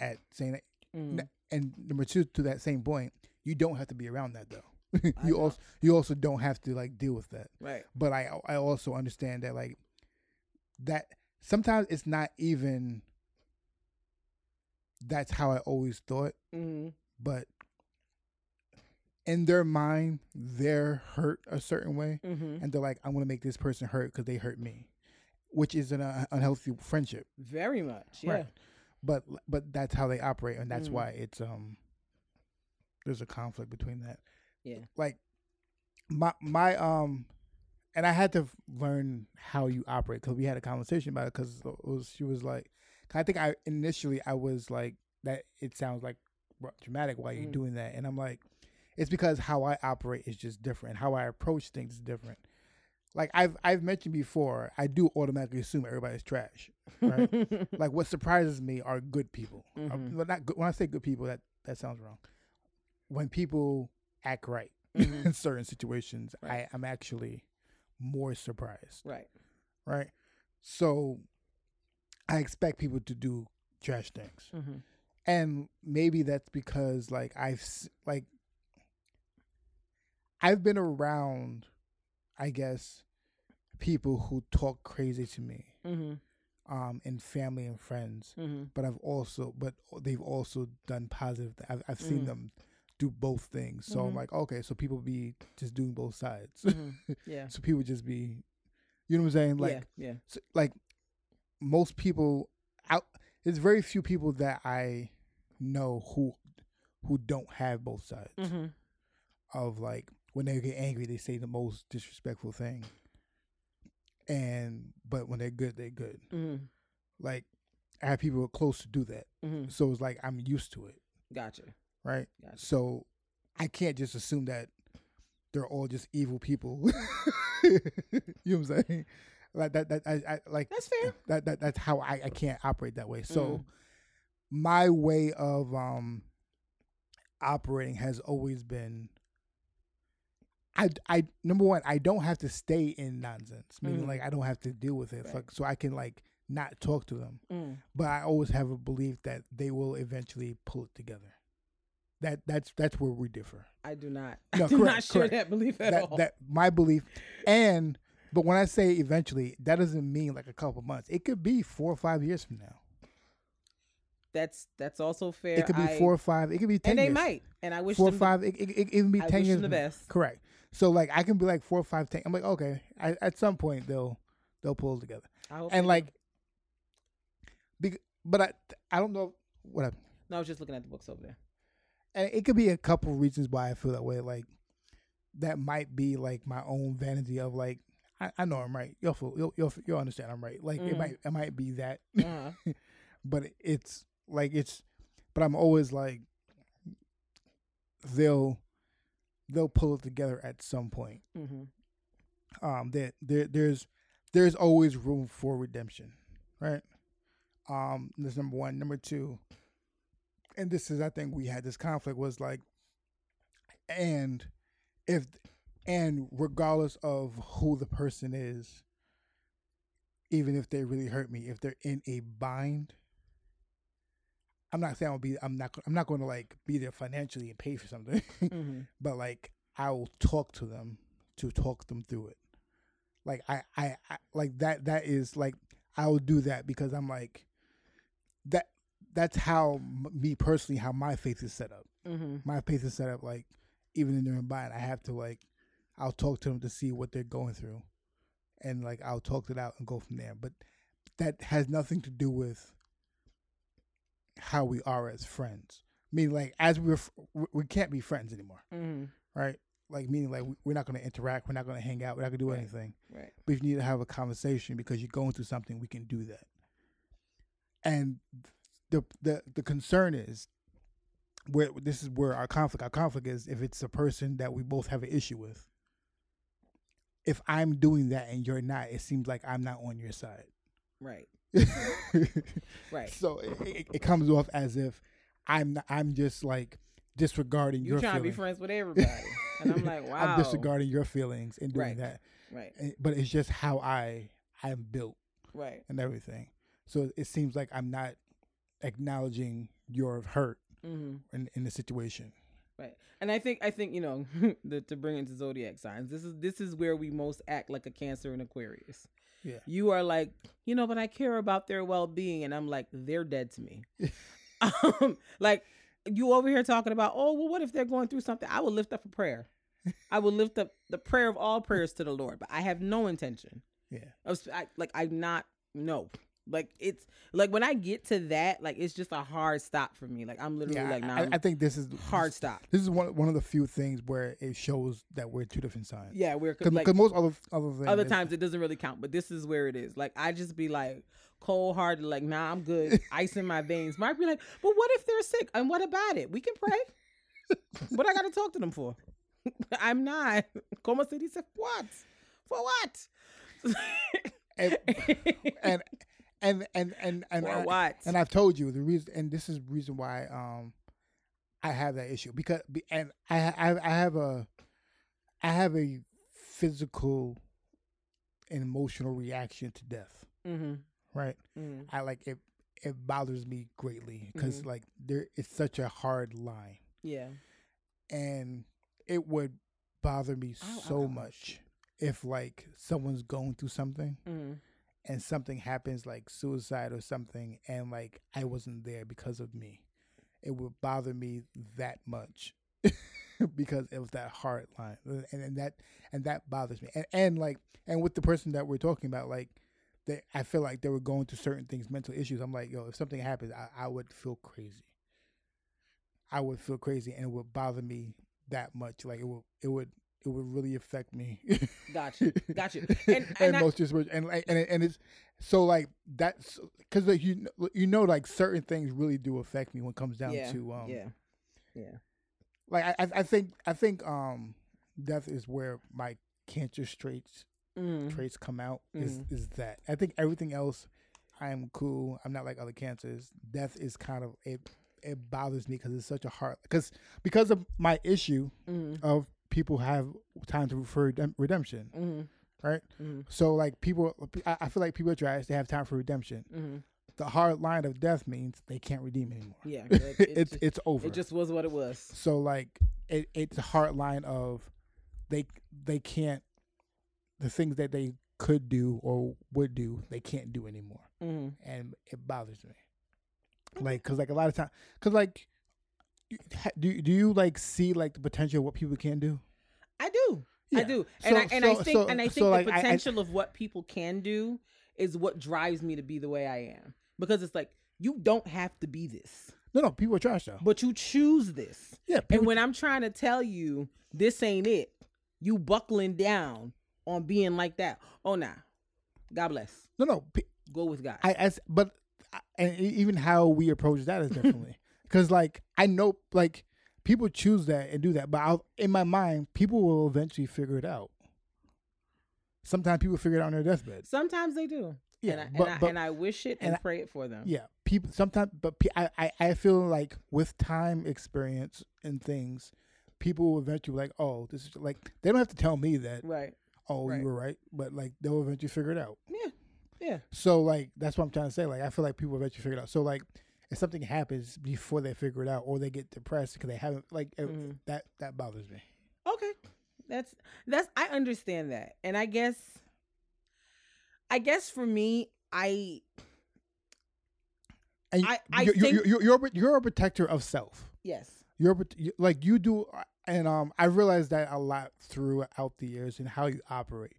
at saying that. Mm. And number two, to that same point, you don't have to be around that though. you also don't have to like deal with that. Right. But I also understand that like that sometimes it's not even that's how I always thought. Mm-hmm. But in their mind, they're hurt a certain way, mm-hmm. and they're like, "I'm gonna make this person hurt because they hurt me," which is an unhealthy friendship. Very much, yeah. Right. But that's how they operate, and that's why it's there's a conflict between that. Yeah. Like my and I had to learn how you operate because we had a conversation about it because she was like, I think I was like that. It sounds like dramatic why you're doing that, and I'm like, it's because how I operate is just different. How I approach things is different. Like I've mentioned before, I do automatically assume everybody's trash. Right? Like what surprises me are good people. Mm-hmm. Not good, when I say good people, that sounds wrong. When people act right in certain situations, right. I'm actually more surprised. Right. Right. So I expect people to do trash things, mm-hmm. and maybe that's because like I've been around, I guess, people who talk crazy to me, mm-hmm. And family and friends. Mm-hmm. But they've also done positive. I've seen them do both things. So I'm like, okay, so people be just doing both sides. Mm-hmm. Yeah. So people just be, you know what I'm saying? Like, yeah. So, like most people out. There's very few people that I know who don't have both sides of like. When they get angry, they say the most disrespectful thing. But when they're good, they're good. Mm-hmm. Like, I have people who are close to do that. Mm-hmm. So it's like, I'm used to it. Gotcha. Right? Gotcha. So I can't just assume that they're all just evil people. You know what I'm saying? Like, that's fair. That's how I can't operate that way. So my way of operating has always been... I number one, I don't have to stay in nonsense, meaning like I don't have to deal with it, right. So I can like not talk to them. But I always have a belief that they will eventually pull it together. That's where we differ. I do not. No, I do not share that belief at all. That my belief, but when I say eventually, that doesn't mean like a couple months. It could be 4 or 5 years from now. That's also fair. It could be 4 or 5. It could be 10 and they years. Might. And I wish 4 or 5. It can be 10 years. The best. Correct. So like I can be like 4 or 5, 10. I'm like okay. At some point they'll pull together. I hope and like. But I don't know what happened. No, I was just looking at the books over there. And it could be a couple of reasons why I feel that way. Like that might be like my own vanity of like I know I'm right. You'll understand I'm right. Like it might be that. Uh-huh. But it's. Like it's, but I'm always like, they'll pull it together at some point. Mm-hmm. There's always room for redemption, right? That's number one. Number two, and this is I think we had this conflict was like, and regardless of who the person is, even if they really hurt me, if they're in a bind. I'm not saying I'm not going to like be there financially and pay for something, but like I will talk to them to talk them through it. Like I like that is like I will do that because I'm like that's how me personally how my faith is set up. Mm-hmm. My faith is set up like even in their mind I have to like I'll talk to them to see what they're going through, and like I'll talk it out and go from there. But that has nothing to do with how we are as friends. I mean, like, as we can't be friends anymore, right? Like, meaning, like, we're not going to interact. We're not going to hang out. We're not going to do anything. Right. But if you need to have a conversation because you're going through something, we can do that. And the concern is, where this is where our conflict is, if it's a person that we both have an issue with. If I'm doing that and you're not, it seems like I'm not on your side. Right. Right. So it comes off as if I'm just like disregarding your feelings. You're trying to be friends with everybody. And I'm like, wow. I'm disregarding your feelings and doing that. Right. But it's just how I'm built. Right. And everything. So it seems like I'm not acknowledging your hurt in the situation. Right. And I think, you know, to bring into zodiac signs, this is where we most act like a Cancer and Aquarius. Yeah. You are like, you know, but I care about their well-being. And I'm like, they're dead to me. Like, you over here talking about, oh, well, what if they're going through something? I will lift up a prayer. I will lift up the prayer of all prayers to the Lord. But I have no intention. Yeah. Like, it's like when I get to that, like, it's just a hard stop for me. Like, I'm literally I think this is hard stop. This is one of the few things where it shows that we're two different sides. Yeah, we're because like, most other times it doesn't really count, but this is where it is. Like, I just be like cold hearted, like, nah, I'm good. Ice in my veins. Might be like, but what if they're sick? And what about it? We can pray. What I got to talk to them for? I'm not. Como se dice? What? For what? And I've told you the reason, and this is the reason why I have that issue because I have a physical and emotional reaction to death. Mm-hmm. Right, mm-hmm. I like it. It bothers me greatly because like there is such a hard line. Yeah, and it would bother me so much if like someone's going through something. Mm-hmm. And something happens like suicide or something, and like I wasn't there because of me. It would bother me that much because it was that hard line, and that bothers me. And with the person that we're talking about, like I feel like they were going through certain things, mental issues. I'm like, yo, if something happens, I would feel crazy. I would feel crazy, and it would bother me that much. Like it would. It would really affect me. Gotcha. And it's so like that's because like, you know like certain things really do affect me when it comes down to Like I think death is where my Cancer traits come out. Is that I think everything else I am cool. I'm not like other Cancers. Death is kind of it bothers me because it's such a hard because of my issue of. People have time to for redemption, right? Mm-hmm. So, like, I feel like people are trash. They have time for redemption. Mm-hmm. The hard line of death means they can't redeem anymore. Yeah, it's over. It just was what it was. So, like, it's a hard line of they can't the things that they could do or would do they can't do anymore, and it bothers me. Like, cause like a lot of time, cause like. Do you like see like the potential of what people can do? I do, yeah. I do, and I think the potential of what people can do is what drives me to be the way I am because it's like you don't have to be this. No, people are trash though. But you choose this, yeah. And when I'm trying to tell you this ain't it, you buckling down on being like that. Oh nah, God bless. No, go with God. And even how we approach that is definitely. Because, like, I know, like, people choose that and do that. But in my mind, people will eventually figure it out. Sometimes people figure it out on their deathbed. Sometimes they do. Yeah. And I wish it and pray it for them. Yeah. People sometimes, but I feel like with time experience and things, people will eventually be like, oh, this is, like, they don't have to tell me that. Right. Oh, right. You were right. But, like, they'll eventually figure it out. Yeah. Yeah. So, like, that's what I'm trying to say. Like, I feel like people eventually figure it out. So, like... if something happens before they figure it out or they get depressed because they haven't like that bothers me. Okay. That's I understand that. And I guess for me, you're a protector of self. Yes. I realized that a lot throughout the years in how you operate.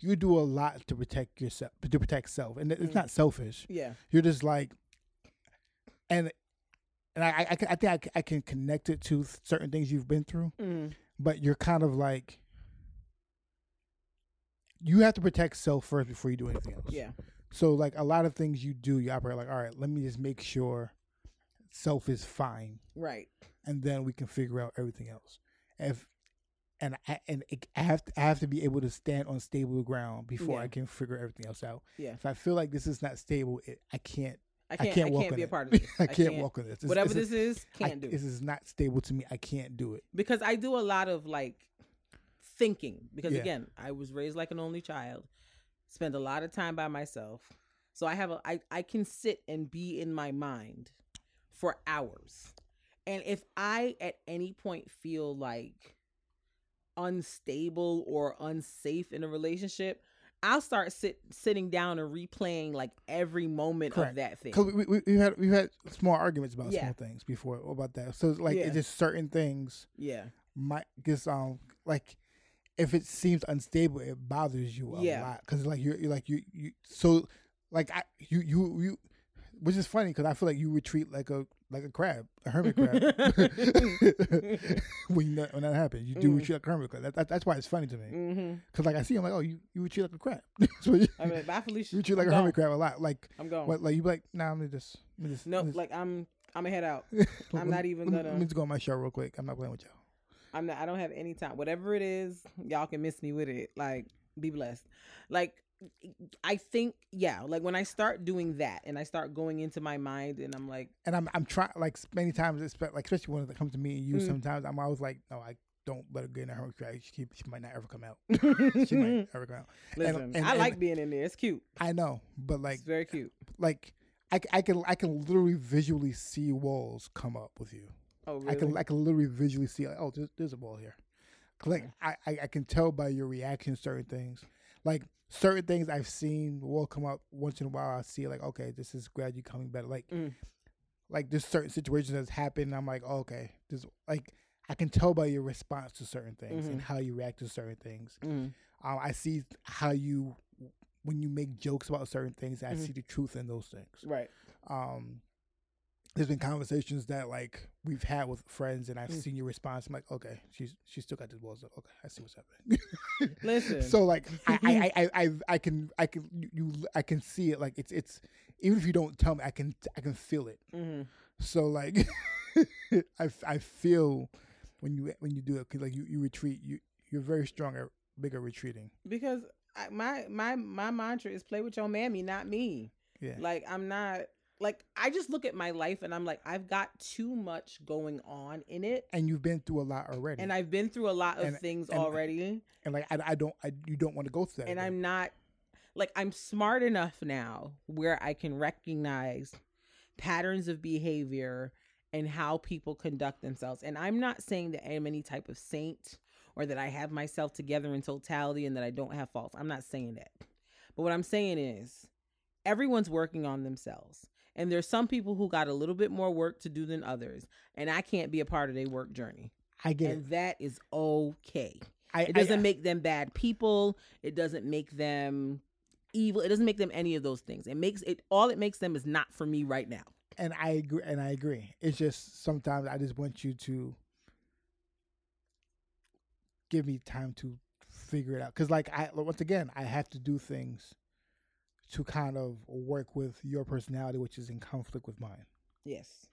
You do a lot to protect yourself, to protect self. And it's not selfish. Yeah. You're just like, And I think I can connect it to certain things you've been through, but you're kind of like, you have to protect self first before you do anything else. Yeah. So like a lot of things you do, you operate like, all right, let me just make sure self is fine. Right. And then we can figure out everything else. I have to be able to stand on stable ground before I can figure everything else out. Yeah. If I feel like this is not stable, I can't walk on it. I can't walk on this. Whatever this is, can't do it. This is not stable to me. I can't do it. Because I do a lot of like thinking. Because again, I was raised like an only child. Spend a lot of time by myself. So I can sit and be in my mind for hours. And if I at any point feel like unstable or unsafe in a relationship, I'll start sitting down and replaying like every moment of that thing. Because we've had small arguments about small things before about that. So it's like it's just certain things. Yeah. Like if it seems unstable, it bothers you a lot because like you're like you. Which is funny because I feel like you retreat like a crab, a hermit crab. when that happens, you do retreat like a hermit crab. That's why it's funny to me. Because like I see, I'm like, oh, you retreat like a crab. Felicia, you retreat like a hermit crab a lot. Like I'm going. What, like you be like, nah, let me just. No, like I'm gonna head out. I'm not even gonna. Let me just go on my show real quick. I'm not playing with y'all. I don't have any time. Whatever it is, y'all can miss me with it. Like be blessed. Like. I think, like when I start doing that and I start going into my mind and I'm like... And I'm trying, like many times, like especially when it comes to me and you sometimes, I'm always like, no, I don't let her get in her own crowd. She might not ever come out. Listen, and I like being in there. It's cute. I know, but like... It's very cute. Like I can literally visually see walls come up with you. Oh, really? I can literally visually see, like, oh, there's a wall here. Like I can tell by your reaction to certain things. Like certain things I've seen will come up once in a while. I see like, okay, this is gradually coming better. Like, like there's certain situations that's happened. And I'm like, oh, okay, this like I can tell by your response to certain things and how you react to certain things. I see how you when you make jokes about certain things. I see the truth in those things. Right. There's been conversations that like we've had with friends, and I've seen your response. I'm like, okay, she's still got the balls up. Okay, I see what's happening. Listen. So like, I can see it. Like it's even if you don't tell me, I can feel it. So like, I feel when you do it, 'cause like you retreat. You're very strong at bigger retreating. Because my mantra is play with your mammy, not me. Yeah. Like I'm not. Like, I just look at my life and I'm like, I've got too much going on in it. And you've been through a lot already. And I've been through a lot of things already. And like, you don't want to go through that. And again. I'm not, like, I'm smart enough now where I can recognize patterns of behavior and how people conduct themselves. And I'm not saying that I am any type of saint or that I have myself together in totality and that I don't have faults. I'm not saying that. But what I'm saying is everyone's working on themselves. And there's some people who got a little bit more work to do than others. And I can't be a part of their work journey. I get it. And that is okay. It doesn't make them bad people. It doesn't make them evil. It doesn't make them any of those things. All it makes them is not for me right now. And I agree. It's just sometimes I just want you to give me time to figure it out. Because like once again, I have to do things to kind of work with your personality, which is in conflict with mine. Yes.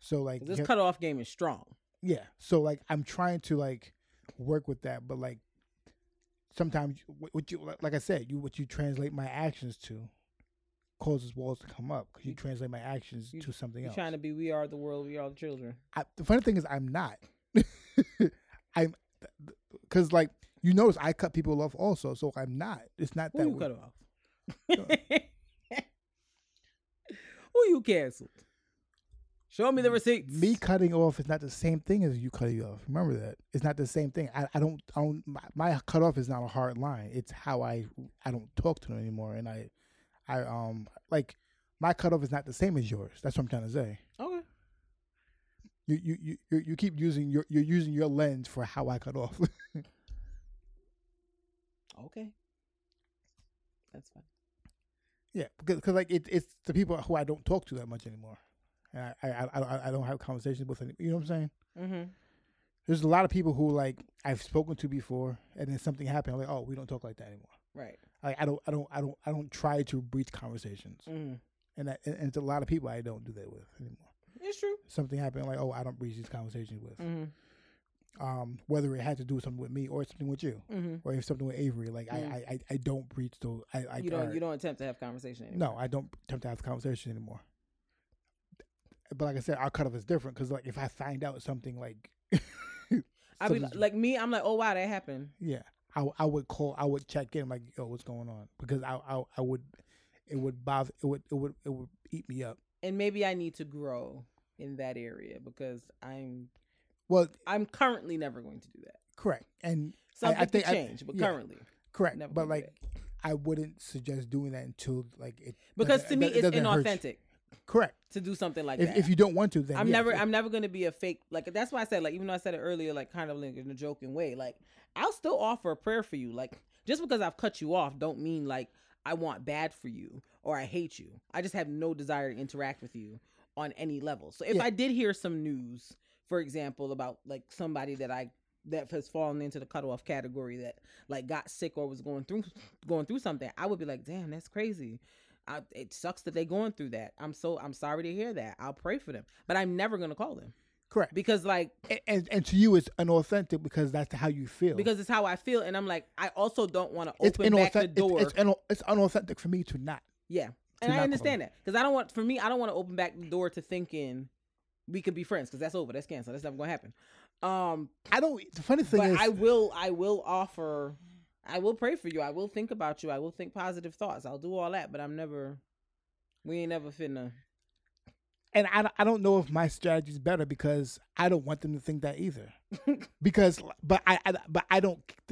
So like this cutoff game is strong. Yeah. So like I'm trying to like work with that, but like sometimes what you like I said, what you translate my actions to causes walls to come up because you translate my actions to something else. You're trying to be we are the world, we are the children. The funny thing is I'm not. I'm because like you notice I cut people off also, so I'm not. It's not that you cut off. Who you canceled? Show me the receipts. Me cutting off is not the same thing as you cutting off. Remember that. It's not the same thing. I don't. My cutoff is not a hard line. It's how I don't talk to them anymore. And I like my cutoff is not the same as yours. That's what I'm trying to say. Okay. You keep using your lens for how I cut off. Okay. That's fine. Yeah, because like it's the people who I don't talk to that much anymore, and I don't have conversations with anybody. You know what I'm saying? there's a lot of people who like I've spoken to before, and then something happened. I'm like, oh, we don't talk like that anymore. Right. Like I don't try to breach conversations, and it's a lot of people I don't do that with anymore. It's true. Something happened. I'm like, oh, I don't breach these conversations with. Mm-hmm. Whether it had to do something with me or something with you, mm-hmm. or if something with Avery, like I don't breach those. You don't attempt to have conversation anymore. No, I don't attempt to have conversation anymore. But like I said, our cutoff is different because like if I find out something like. I be like me. I'm like, oh wow, that happened. Yeah, I would call. I would check in. I'm like, yo, what's going on? Because I would, it would bother. It would eat me up. And maybe I need to grow in that area because I'm currently never going to do that. Correct. And I think change, but yeah, currently, correct. Never but like, I wouldn't suggest doing that until like it. Because to me, it's inauthentic. Correct. To do something like that. If you don't want to, then I'm never going to be a fake. Like, that's why I said, like, even though I said it earlier, like, kind of like in a joking way, like, I'll still offer a prayer for you. Like, just because I've cut you off don't mean, like, I want bad for you or I hate you. I just have no desire to interact with you on any level. So if I did hear some news, for example, about, like, somebody that has fallen into the cutoff category that, like, got sick or was going through something, I would be like, damn, that's crazy. It sucks that they're going through that. I'm sorry to hear that. I'll pray for them, but I'm never gonna call them. Correct. Because like, and to you, it's unauthentic because that's how you feel. Because it's how I feel, and I'm like, I also don't want to open back the door. It's unauthentic for me to not. Yeah, and I understand that because I don't want to open back the door to thinking we could be friends because that's over. That's canceled. That's never gonna happen. I don't. The funny thing is, I will offer. I will pray for you. I will think about you. I will think positive thoughts. I'll do all that, but we ain't never finna. And I don't know if my strategy is better because I don't want them to think that either. The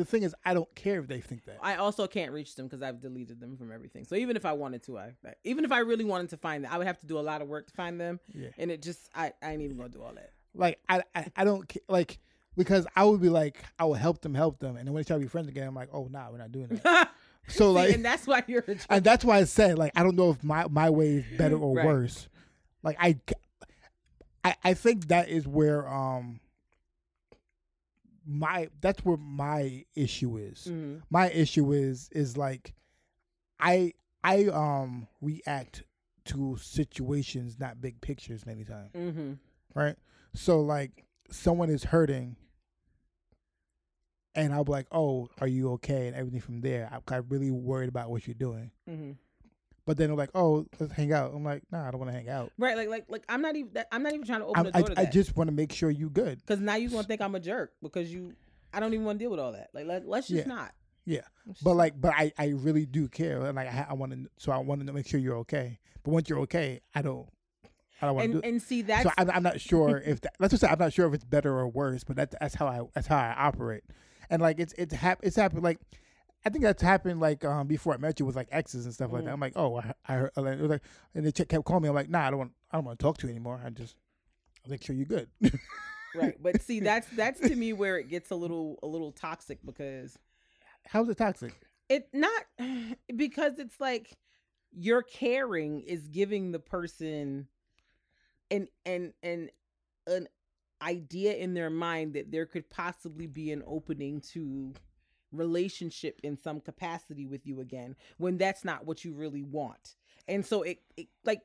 thing is, I don't care if they think that. I also can't reach them because I've deleted them from everything. So even if I wanted to, even if I really wanted to find them, I would have to do a lot of work to find them. Yeah. And it just, I ain't even gonna do all that. Like, I don't, like, because I would be like, I would help them. And then when they try to be friends again, I'm like, oh, nah, we're not doing that. So like, and that's why you're a jerk. And that's why I said, like, I don't know if my way is better or worse. Like, I think that is where my issue is. Mm-hmm. My issue is like, I react to situations, not big pictures many times. Mm-hmm. Right? So like, someone is hurting, and I'll be like, oh, are you okay? And everything from there. I'm really worried about what you're doing. Mm-hmm. But then they're like, oh, let's hang out. I'm like, nah, I don't want to hang out. Right. Like I'm not even trying to open the door to that. I just want to make sure you're good. Because now you're going to think I'm a jerk because I don't even want to deal with all that. Like, let's just not. Yeah. But I really do care. And like, I want to make sure you're okay. But once you're okay, I don't want to do it. And see that. So I'm not sure if that's just I'm not sure if it's better or worse, but that's how I operate. And like it's happened. Like I think that's happened like before I met you with like exes and stuff like that. I'm like, oh, I heard, it was like, and they kept calling me. I'm like, nah, I don't want to talk to you anymore. I'll make sure you're good. Right, but see that's to me where it gets a little toxic because. How's it toxic? It's not because it's like your caring is giving the person. And an idea in their mind that there could possibly be an opening to relationship in some capacity with you again, when that's not what you really want. And so it like,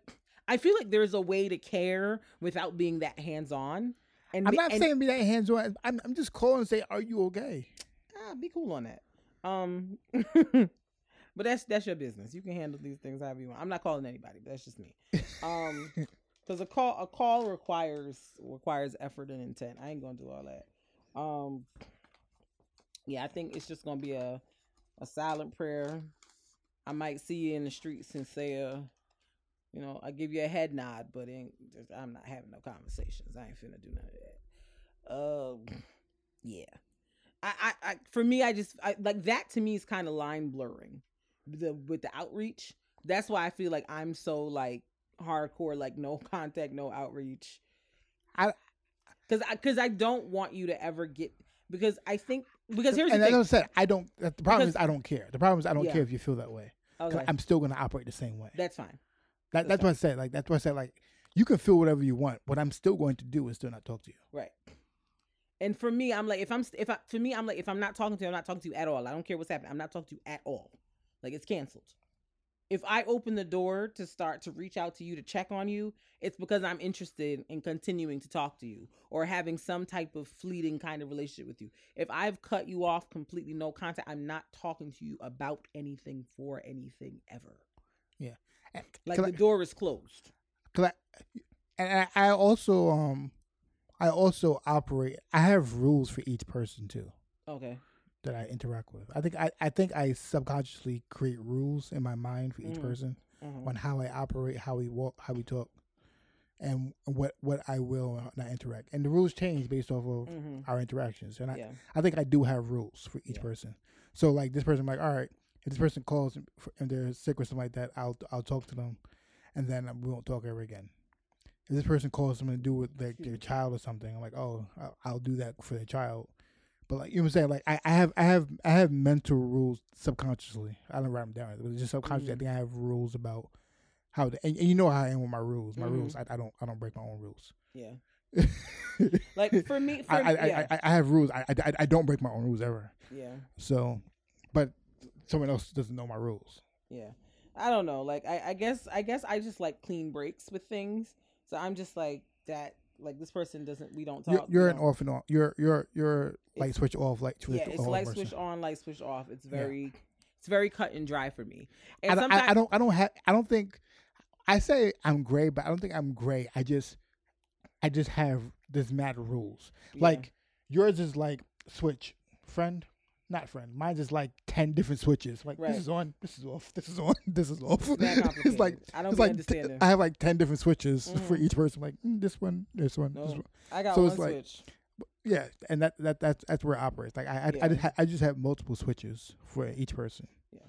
I feel like there's a way to care without being that hands-on. And I'm not saying be that hands-on. I'm just calling and say, are you okay? Be cool on that. But that's your business. You can handle these things however you want. I'm not calling anybody, but that's just me. Because a call requires effort and intent. I ain't gonna do all that. I think it's just gonna be a silent prayer. I might see you in the streets and say, I give you a head nod, but I'm not having no conversations. I ain't finna do none of that. For me, that to me is kind of line blurring with the outreach. That's why I feel like I'm so like. Hardcore, like no contact, no outreach. Because I don't want you to ever get because here's the thing. And as I said, I don't. The problem is I don't care. The problem is I don't care if you feel that way. Okay. I'm still gonna operate the same way. That's fine. That's what I said. Like that's what I said. Like you can feel whatever you want. What I'm still going to do is still not talk to you. Right. And for me, I'm like, if I'm not talking to you, I'm not talking to you at all. I don't care what's happening. I'm not talking to you at all. Like, it's canceled. If I open the door to start to reach out to you, to check on you, it's because I'm interested in continuing to talk to you or having some type of fleeting kind of relationship with you. If I've cut you off completely, no contact, I'm not talking to you about anything for anything ever. Yeah. Like, the door is closed. I also operate, I have rules for each person too. Okay. That I interact with. I think I subconsciously create rules in my mind for each person on how I operate, how we walk, how we talk, and what I will not interact. And the rules change based off of our interactions. And I think I do have rules for each person. So like this person, I'm like, all right, if this person calls and they're sick or something like that, I'll talk to them, and then we won't talk ever again. If this person calls something to do with like their child or something, I'm like, oh, I'll do that for their child. But like you know what I'm saying, like I have mental rules subconsciously. I don't write them down, but just subconsciously, I think I have rules about how to, and you know how I am with my rules. My rules, I don't break my own rules. Yeah. Like for me, I have rules. I don't break my own rules ever. Yeah. So, but someone else doesn't know my rules. Yeah, I don't know. Like I guess I just like clean breaks with things. So I'm just like that. Like this person doesn't. We don't talk. You're an off and on. You're light switch off. Light switch. Yeah, it's light person. Switch on, light switch off. It's very, it's very cut and dry for me. And I don't think. I say I'm gray, but I don't think I'm gray. I just have this mad rules. Yeah. Like yours is like switch friend, not friend. Mine is like 10 different switches. Like this is on, this is off, this is on, this is off. It's like I don't really understand it. I have like 10 different switches for each person. Like this one, this one, this one. I got so one switch. Like, yeah, and that's where it operates. Like I just have multiple switches for each person. Yeah,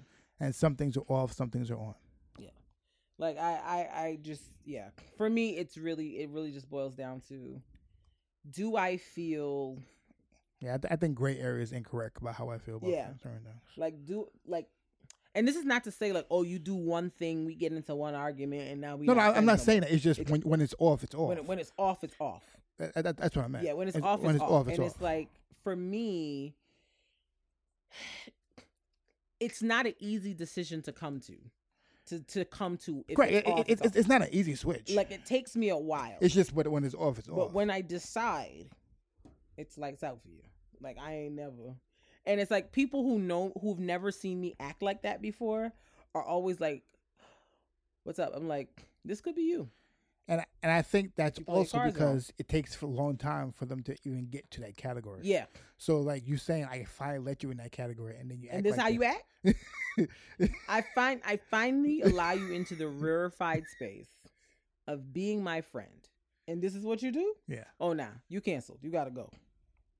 and some things are off, some things are on. Yeah, like I just for me it really just boils down to, do I feel. Yeah, I think gray area is incorrect about how I feel about things right now. Like, and this is not to say like, oh, you do one thing, we get into one argument, and now we. No, I'm not saying that. It's just when it's off, it's off. When it's off, it's off. That's what I meant. Yeah, when it's off, it's off. It's like for me, it's not an easy decision to come to. To come to if right. It's not an easy switch. Like it takes me a while. It's just when it's off, it's off. But when I decide, it's lights out for you. Like I ain't never, and it's like people who've never seen me act like that before are always like, "What's up?" I'm like, "This could be you." And I think that's also because it takes a long time for them to even get to that category. Yeah. So like you saying, I finally let you in that category, and then you act. And this like how that. You act. I finally allow you into the rarefied space of being my friend, and this is what you do. Yeah. Oh, nah, you canceled. You gotta go.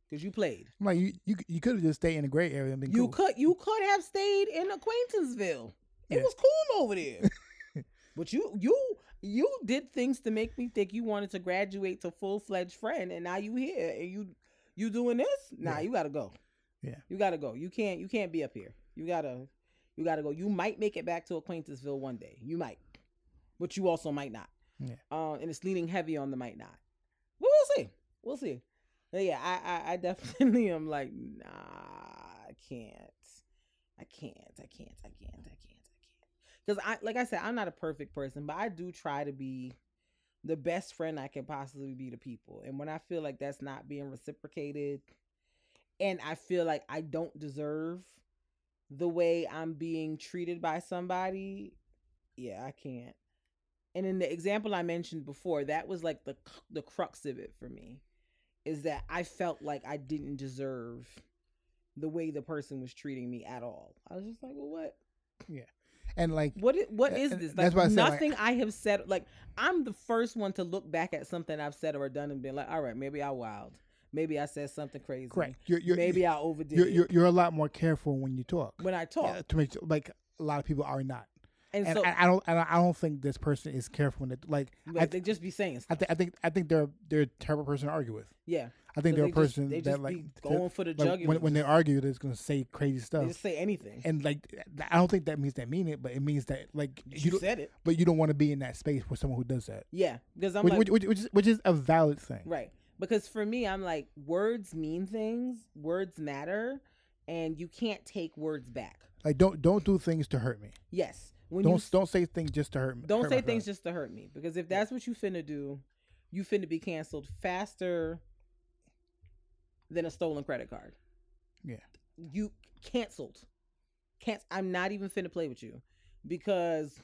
Because you played. I'm like, you could have just stayed in the gray area and been cool. You could have stayed in Acquaintanceville. It was cool over there. But you did things to make me think you wanted to graduate to full-fledged friend, and now you here and you doing this? Nah, you gotta go. Yeah. You gotta go. You can't be up here. You gotta go. You might make it back to Acquaintanceville one day. You might. But you also might not. Yeah. And it's leaning heavy on the might not. But we'll see. But yeah, I definitely am like, nah, I can't. Because like I said, I'm not a perfect person, but I do try to be the best friend I can possibly be to people. And when I feel like that's not being reciprocated, and I feel like I don't deserve the way I'm being treated by somebody, yeah, I can't. And in the example I mentioned before, that was like the crux of it for me. Is that I felt like I didn't deserve the way the person was treating me at all. I was just like, well, what? Yeah. And like, what is this? Like, that's nothing I have said. Like, I'm the first one to look back at something I've said or done and be like, all right, maybe I wild. Maybe I said something crazy. Correct. Maybe I overdid it. You're a lot more careful when you talk. When I talk. Yeah, to make like a lot of people are not. And so, I don't think this person is careful when they like. They just be saying stuff. I think they're a terrible person to argue with. Yeah, I think so they're a person that like going for the jugular. When they argue, they're just gonna say crazy stuff. They just say anything. And like, I don't think that means they mean it, but it means that like you said it. But you don't want to be in that space with someone who does that. Yeah, because I'm which is a valid thing. Right, Because for me, I'm like, words mean things, words matter, and you can't take words back. Like, don't do things to hurt me. Yes. Don't say things just to hurt me. Don't say things just to hurt me. Because if that's what you finna do, you finna be canceled faster than a stolen credit card. Yeah. You canceled. I'm not even finna play with you. Because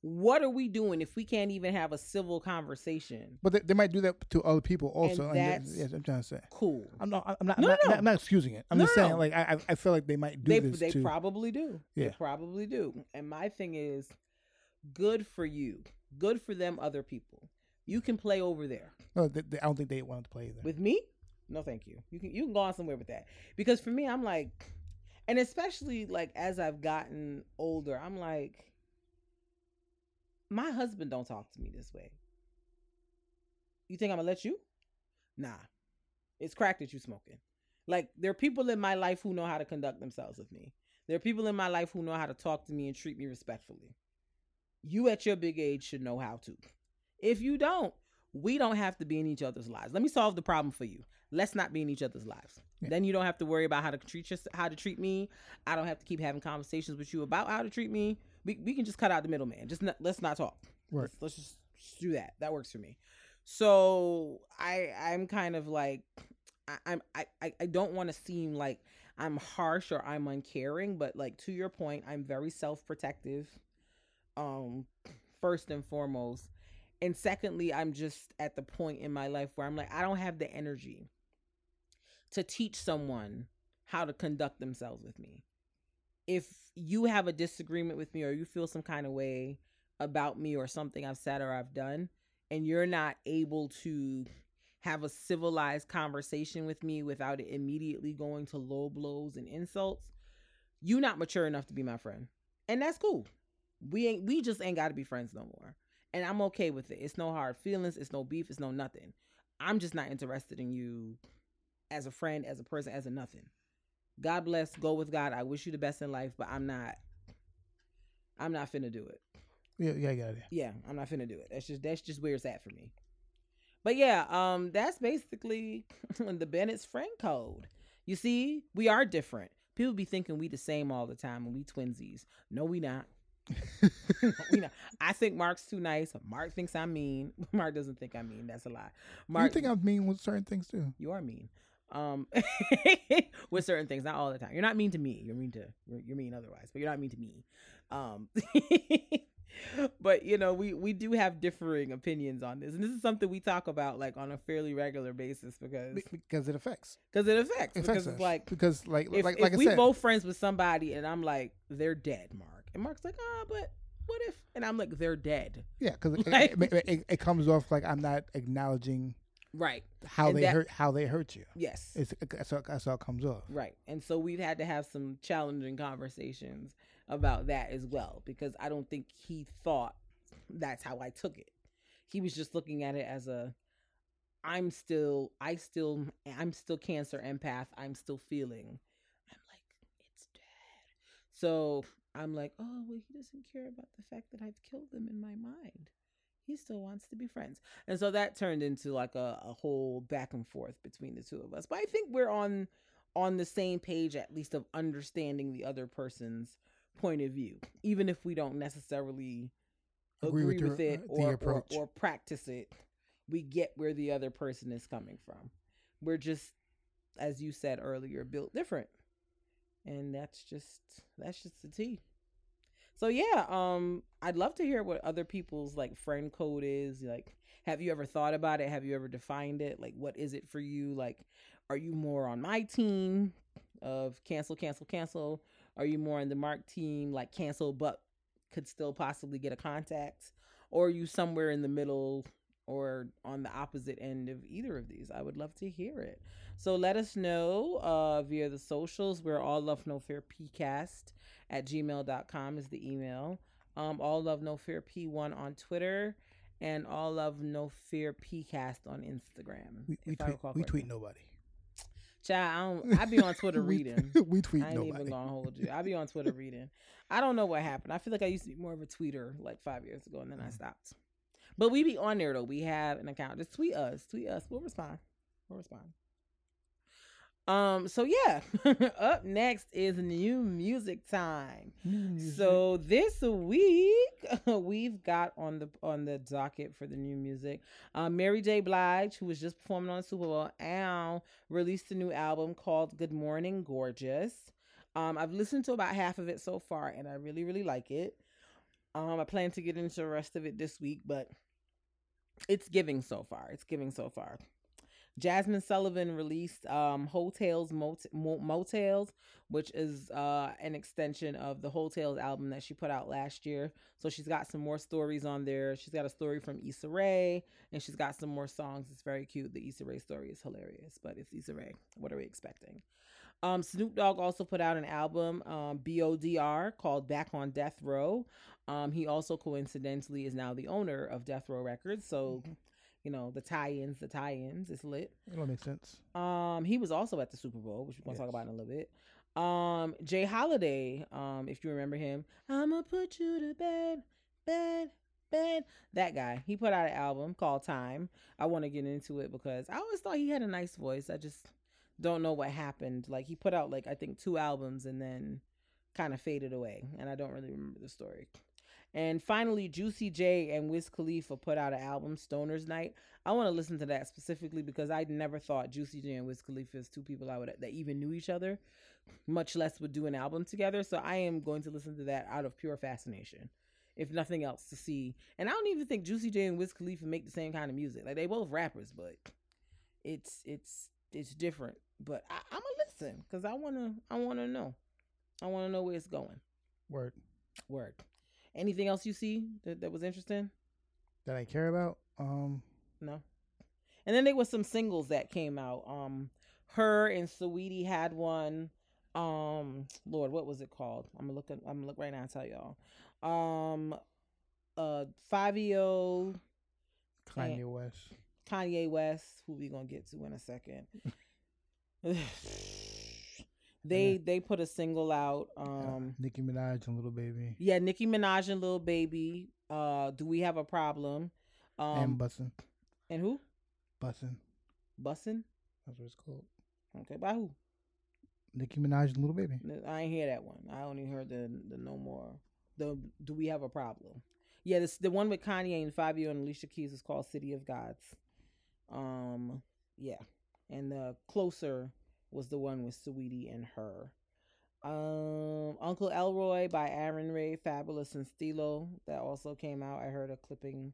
what are we doing if we can't even have a civil conversation? But they might do that to other people also. And that's I'm trying to say. Cool. I'm not excusing it. I'm just saying like I feel like they might do this. They probably do. Yeah. They probably do. And my thing is, good for you. Good for them other people. You can play over there. No, I don't think they want to play either. With me? No, thank you. You can go on somewhere with that. Because for me, I'm like, and especially like as I've gotten older, I'm like, my husband don't talk to me this way. You think I'm gonna let you? Nah. It's crack that you smoking. Like, there are people in my life who know how to conduct themselves with me. There are people in my life who know how to talk to me and treat me respectfully. You at your big age should know how to. If you don't, we don't have to be in each other's lives. Let me solve the problem for you. Let's not be in each other's lives. Yeah. Then you don't have to worry about how to treat me. I don't have to keep having conversations with you about how to treat me. We can just cut out the middleman. Let's not talk. Right. Let's just do that. That works for me. So I'm kind of like, I don't want to seem like I'm harsh or I'm uncaring, but like to your point, I'm very self-protective. First and foremost. And secondly, I'm just at the point in my life where I'm like, I don't have the energy to teach someone how to conduct themselves with me. If you have a disagreement with me or you feel some kind of way about me or something I've said or I've done, and you're not able to have a civilized conversation with me without it immediately going to low blows and insults, you're not mature enough to be my friend. And that's cool. We just ain't got to be friends no more. And I'm okay with it. It's no hard feelings. It's no beef. It's no nothing. I'm just not interested in you as a friend, as a person, as a nothing. God bless. Go with God. I wish you the best in life, but I'm not finna do it. Yeah, I got it. Yeah, I'm not finna do it. That's just where it's at for me. But yeah, that's basically the Bennett's friend code. You see, we are different. People be thinking we the same all the time and we twinsies. No, we not. I think Mark's too nice. Mark thinks I'm mean. Mark doesn't think I'm mean. That's a lie. Mark, you think I'm mean with certain things too. You are mean, with certain things. Not all the time. You're not mean to me. You're mean otherwise, but you're not mean to me. But you know, we do have differing opinions on this, and this is something we talk about like on a fairly regular basis because it affects because us. It's like because like if we both friends with somebody, and I'm like, they're dead, Mark. And Mark's like, but what if? And I'm like, they're dead. Yeah, because like, it comes off like I'm not acknowledging right how they hurt you. Yes, that's how it comes off. Right, and so we've had to have some challenging conversations about that as well, because I don't think he thought that's how I took it. He was just looking at it as a, I'm still cancer empath. I'm still feeling. I'm like, it's dead. So I'm like, oh, well, he doesn't care about the fact that I've killed them in my mind. He still wants to be friends. And so that turned into like a whole back and forth between the two of us. But I think we're on the same page, at least, of understanding the other person's point of view, even if we don't necessarily agree with it or practice it. We get where the other person is coming from. We're just, as you said earlier, built different. And that's just the tea. So yeah, I'd love to hear what other people's like friend code is. Like, have you ever thought about it? Have you ever defined it? Like, what is it for you? Like, are you more on my team of cancel? Are you more in the Mark team, like cancel but could still possibly get a contact? Or are you somewhere in the middle or on the opposite end of either of these? I would love to hear it. So let us know via the socials. We're All Love No Fear PCast @gmail.com is the email. All Love No Fear P1 on Twitter and All Love No Fear PCast on Instagram. We tweet nobody. Child, I be on Twitter reading. We tweet nobody. I ain't even gonna hold you. I be on Twitter reading. I don't know what happened. I feel like I used to be more of a tweeter like 5 years ago, and then I stopped. But we be on there though. We have an account. Just tweet us. We'll respond. We'll respond. So yeah, up next is new music time. New music. So this week we've got on the docket for the new music, Mary J. Blige, who was just performing on Super Bowl, released a new album called Good Morning Gorgeous. I've listened to about half of it so far, and I really, really like it. I plan to get into the rest of it this week, but it's giving so far. Jasmine Sullivan released Hotels, Motels, which is an extension of the Hotels album that she put out last year. So she's got some more stories on there. She's got a story from Issa Rae, and she's got some more songs. It's very cute. The Issa Rae story is hilarious, but it's Issa Rae. What are we expecting? Snoop Dogg also put out an album, B.O.D.R., called Back on Death Row. He also coincidentally is now the owner of Death Row Records, so... Mm-hmm. You know, the tie-ins, it's lit. That makes sense. He was also at the Super Bowl, which we're going to talk about in a little bit. Jay Holiday, if you remember him, I'm going to put you to bed. That guy, he put out an album called Time. I want to get into it because I always thought he had a nice voice. I just don't know what happened. Like, he put out, I think 2 albums and then kind of faded away. And I don't really remember the story. And finally, Juicy J and Wiz Khalifa put out an album, Stoner's Night. I want to listen to that specifically because I never thought Juicy J and Wiz Khalifa is 2 people that even knew each other, much less would do an album together. So I am going to listen to that out of pure fascination, if nothing else, to see. And I don't even think Juicy J and Wiz Khalifa make the same kind of music. They both rappers, but it's different. But I'm gonna listen because I wanna know. I wanna know where it's going. Word. Anything else you see that was interesting? That I care about? No. And then there was some singles that came out. Her and Saweetie had one. Lord, what was it called? I'm gonna look right now and tell y'all. Fabio. Kanye West, who we gonna get to in a second. They put a single out. Nicki Minaj and Lil Baby. Yeah, Nicki Minaj and Lil Baby. Do we have a problem? And Bussin'. And who? Bussin'. Bussin'? That's what it's called. Okay, by who? Nicki Minaj and Lil Baby. I ain't hear that one. I only heard the No More. The Do we have a problem? Yeah, the one with Kanye and Fabio and Alicia Keys is called City of Gods. Yeah, and the Closer was the one with Saweetie and Her. Uncle Elroy by Aaron Ray, Fabulous, and Stilo. That also came out. I heard a clipping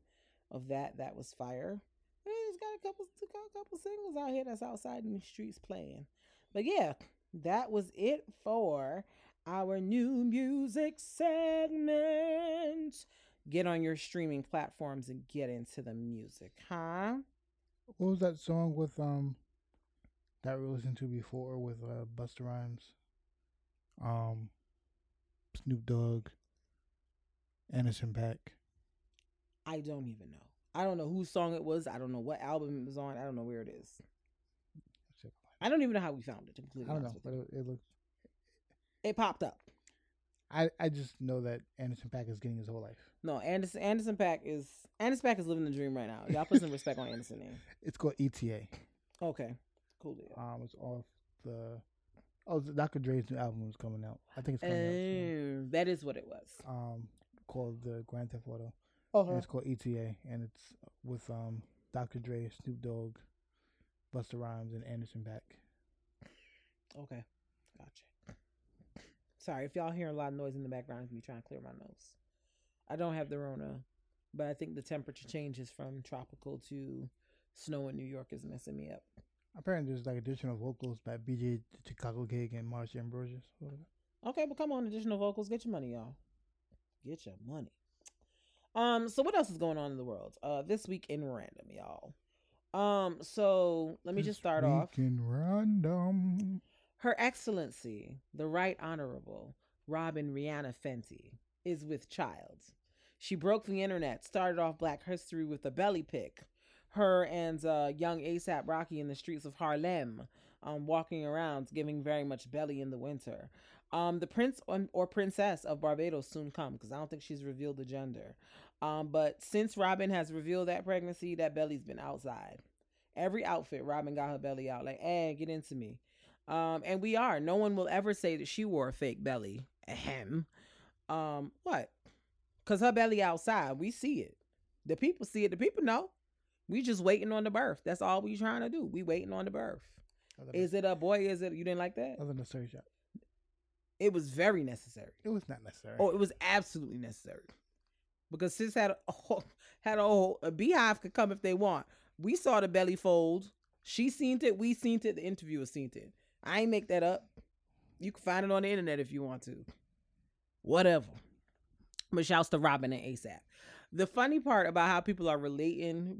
of that. That was fire. It's got a couple singles out here that's outside in the streets playing. But yeah, that was it for our new music segment. Get on your streaming platforms and get into the music, huh? What was that song with... that we listened to before with Busta Rhymes, Snoop Dogg, Anderson .Paak. I don't even know. I don't know whose song it was. I don't know what album it was on. I don't know where it is. I don't even know how we found it. I don't know, but it popped up. I just know that Anderson .Paak is getting his whole life. No, Anderson .Paak is living the dream right now. Y'all put some respect on Anderson name. It's called ETA. Okay. Cool. It's off the Dr. Dre's new album was coming out. I think it's coming out soon. That is what it was. Called the Grand Theft Auto. Uh-huh. And it's called ETA, and it's with Dr. Dre, Snoop Dogg, Busta Rhymes, and Anderson .Paak. Okay, gotcha. Sorry if y'all hear a lot of noise in the background. It's me trying to clear my nose. I don't have the Rona, but I think the temperature changes from tropical to snow in New York is messing me up. Apparently, there's additional vocals by BJ Chicago Cake and Marcia Ambrosius. Okay, but come on, additional vocals. Get your money, y'all. Get your money. So what else is going on in the world? This week in random, y'all. So let me just start off. In random. Her Excellency, the Right Honorable Robin Rihanna Fenty, is with child. She broke the internet. Started off Black History with a belly pic. Her and young A$AP Rocky in the streets of Harlem, walking around, giving very much belly in the winter. The prince or princess of Barbados soon come, because I don't think she's revealed the gender. But since Robin has revealed that pregnancy, that belly's been outside. Every outfit, Robin got her belly out. Like, get into me. And we are. No one will ever say that she wore a fake belly. Ahem. What? Because her belly outside. We see it. The people see it. The people know. We just waiting on the birth. That's all we trying to do. We waiting on the birth. Is it a boy? Is it? You didn't like that? That was a necessary shot. It was very necessary. It was not necessary. Oh, it was absolutely necessary. Because sis had a beehive could come if they want. We saw the belly fold. She seen it. We seen it. The interviewer seen it. I ain't make that up. You can find it on the internet if you want to. Whatever. But shouts to Robin and A$AP. The funny part about how people are relaying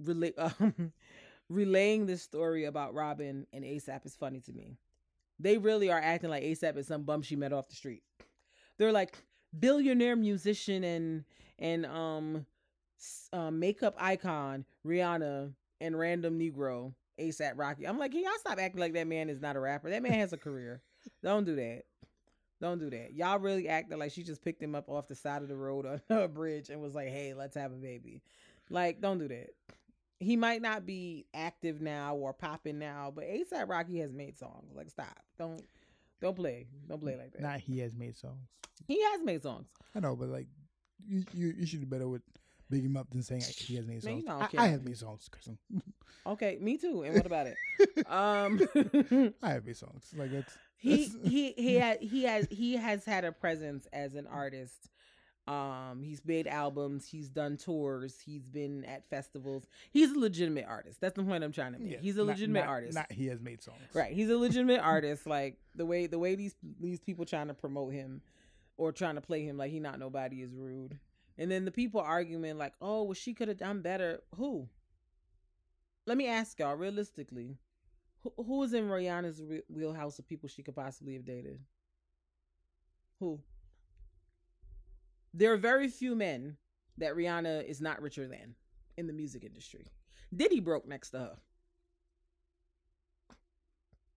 this story about Robin and A$AP is funny to me. They really are acting like A$AP is some bum she met off the street. They're like billionaire musician and makeup icon Rihanna and random Negro A$AP Rocky. I'm like, can y'all stop acting like that man is not a rapper? That man has a career. Don't do that. Don't do that. Y'all really acting like she just picked him up off the side of the road on a bridge and was like, hey, let's have a baby. Like, don't do that. He might not be active now or popping now, but A$AP Rocky has made songs. Like, stop. Don't play. Don't play like that. Nah, he has made songs. He has made songs. I know, but like, you should do better with big him up than saying he has made songs. No, I have made songs, Kristen. Okay, me too. And what about it? I have made songs. Like, that's he has had a presence as an artist. He's made albums, he's done tours, he's been at festivals. He's a legitimate artist. That's the point I'm trying to make. Yeah, he's a legitimate artist. Not he has made songs. Right. He's a legitimate artist. Like the way these people trying to promote him or trying to play him like he not nobody is rude. And then the people arguing like, oh, well, she could have done better. Who? Let me ask y'all realistically, who is in Rihanna's wheelhouse of people she could possibly have dated? Who? There are very few men that Rihanna is not richer than in the music industry. Diddy broke next to her.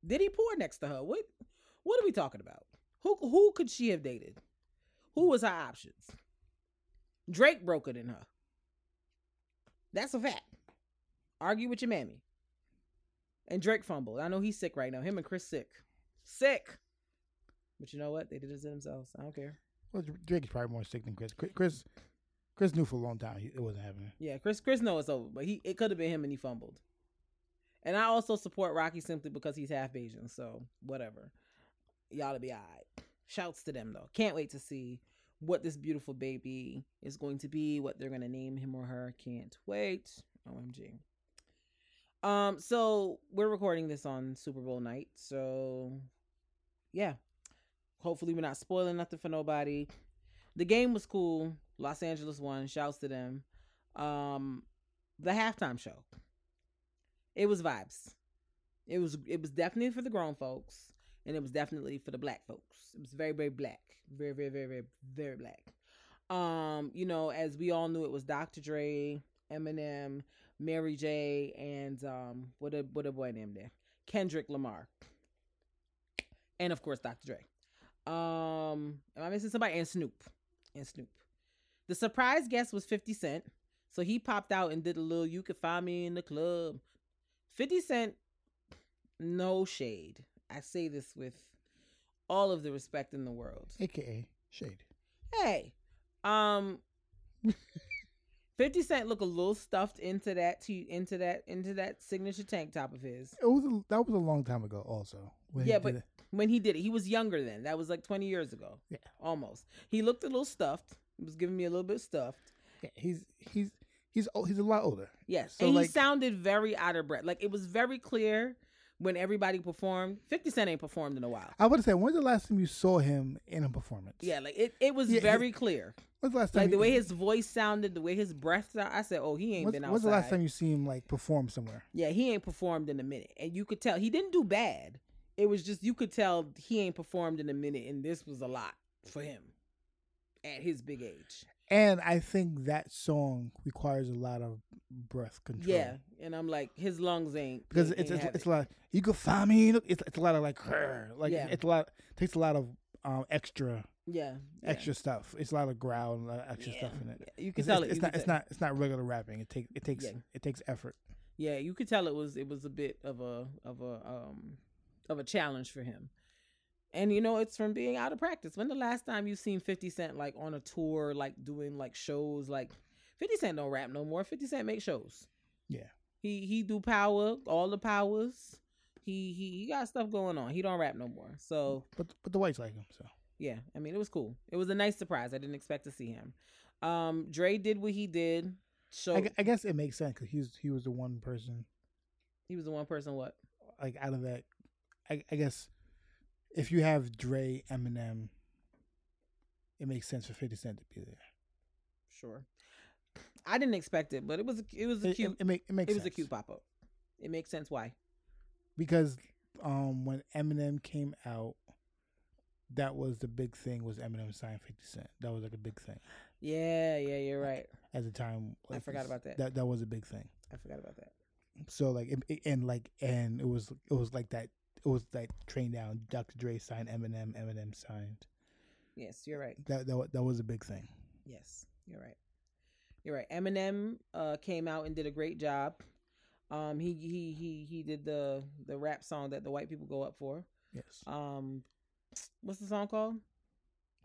Diddy poor next to her. What are we talking about? Who could she have dated? Who was her options? Drake broke it in her. That's a fact. Argue with your mammy. And Drake fumbled. I know he's sick right now. Him and Chris sick. Sick. But you know what? They did it to themselves. I don't care. Well, Drake is probably more sick than Chris. Chris knew for a long time it wasn't happening. Yeah, Chris knows it's over, but it could have been him and he fumbled. And I also support Rocky simply because he's half Asian, so whatever. Y'all will be all right. Shouts to them, though. Can't wait to see what this beautiful baby is going to be, what they're going to name him or her. Can't wait. OMG. So we're recording this on Super Bowl night, so yeah. Hopefully we're not spoiling nothing for nobody. The game was cool. Los Angeles won. Shouts to them. The halftime show. It was vibes. It was definitely for the grown folks. And it was definitely for the black folks. It was very, very black. Very, very, very, very, very black. You know, as we all knew, it was Dr. Dre, Eminem, Mary J, and what a boy named there? Kendrick Lamar. And of course, Dr. Dre. Am I missing somebody? And Snoop. The surprise guest was 50 Cent. So he popped out and did a little, you could find me in the club. 50 Cent, no shade. I say this with all of the respect in the world. AKA shade. Hey, 50 Cent looked a little stuffed into that signature tank top of his. That was a long time ago also. When he did it, he was younger then. That was like 20 years ago. Yeah. Almost. He looked a little stuffed. He was giving me a little bit stuffed. Yeah, he's a lot older. Yes. So and he sounded very out of breath. Like it was very clear when everybody performed. 50 Cent ain't performed in a while. I would say, when's the last time you saw him in a performance? Yeah, like it was very clear. When's the last time? Like the way his voice sounded, the way his breath sounded, I said, oh, he ain't been outside. When's the last time you see him like perform somewhere? Yeah, he ain't performed in a minute. And you could tell he didn't do bad. It was just, you could tell he ain't performed in a minute, and this was a lot for him at his big age. And I think that song requires a lot of breath control. Yeah, and I'm like, his lungs ain't because it's a lot. You could find me. It's a lot of takes a lot of extra stuff. It's a lot of growl and a lot of extra stuff in it. Yeah. You can tell it's not regular rapping. It takes effort. yeah, you could tell it was a bit of a challenge for him. And, you know, it's from being out of practice. When the last time you seen 50 Cent, like, on a tour, like, doing, like, shows? Like, 50 Cent don't rap no more. 50 Cent make shows. Yeah. He do Power, all the powers. He got stuff going on. He don't rap no more. So. But the whites like him, so. Yeah. I mean, it was cool. It was a nice surprise. I didn't expect to see him. Dre did what he did. So I guess it makes sense because he was the one person. He was the one person what? Like, out of that, I guess... If you have Dre, Eminem, it makes sense for 50 Cent to be there. Sure. I didn't expect it, but it was a cute pop-up. It makes sense. Why? Because when Eminem came out, that was the big thing, was Eminem signed 50 Cent. That was like a big thing. Yeah, you're right. At the time. Like, I forgot about that. That was a big thing. I forgot about that. So, like, it was like that. It was like train down. Dr. Dre signed Eminem. Eminem signed. Yes, you're right. That was a big thing. Yes, you're right. You're right. Eminem came out and did a great job. He did the rap song that the white people go up for. Yes. What's the song called?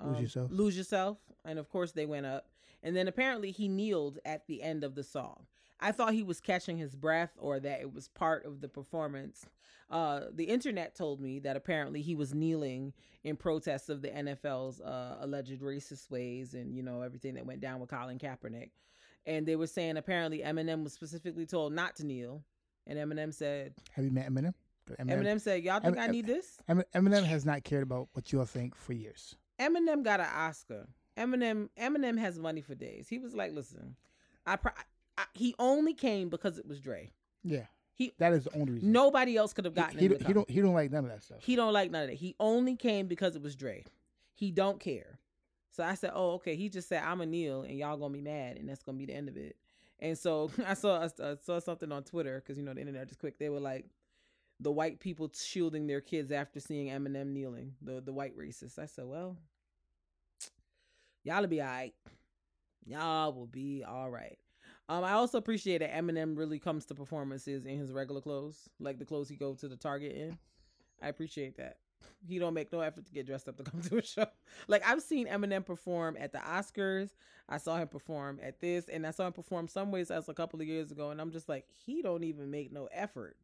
Lose Yourself. Lose Yourself. And of course they went up. And then apparently he kneeled at the end of the song. I thought he was catching his breath or that it was part of the performance. The internet told me that apparently he was kneeling in protest of the NFL's alleged racist ways and, you know, everything that went down with Colin Kaepernick. And they were saying apparently Eminem was specifically told not to kneel. And Eminem said... Have you met Eminem? Eminem said, y'all think I need this? Eminem has not cared about what y'all think for years. Eminem got an Oscar. Eminem has money for days. He was like, listen, he only came because it was Dre. Yeah, that is the only reason. Nobody else could have gotten him. He don't like none of that stuff. He don't like none of that. He only came because it was Dre. He don't care. So I said, oh, okay. He just said, I'm a kneel, and y'all gonna be mad, and that's gonna be the end of it. And so I saw something on Twitter because, you know, the internet is quick. They were like, the white people shielding their kids after seeing Eminem kneeling. The white racists. I said, well, y'all will be all right. Y'all will be all right. I also appreciate that Eminem really comes to performances in his regular clothes, like the clothes he goes to the Target in. I appreciate that. He don't make no effort to get dressed up to come to a show. Like, I've seen Eminem perform at the Oscars. I saw him perform at this, and I saw him perform some ways as a couple of years ago, and I'm just like, he don't even make no effort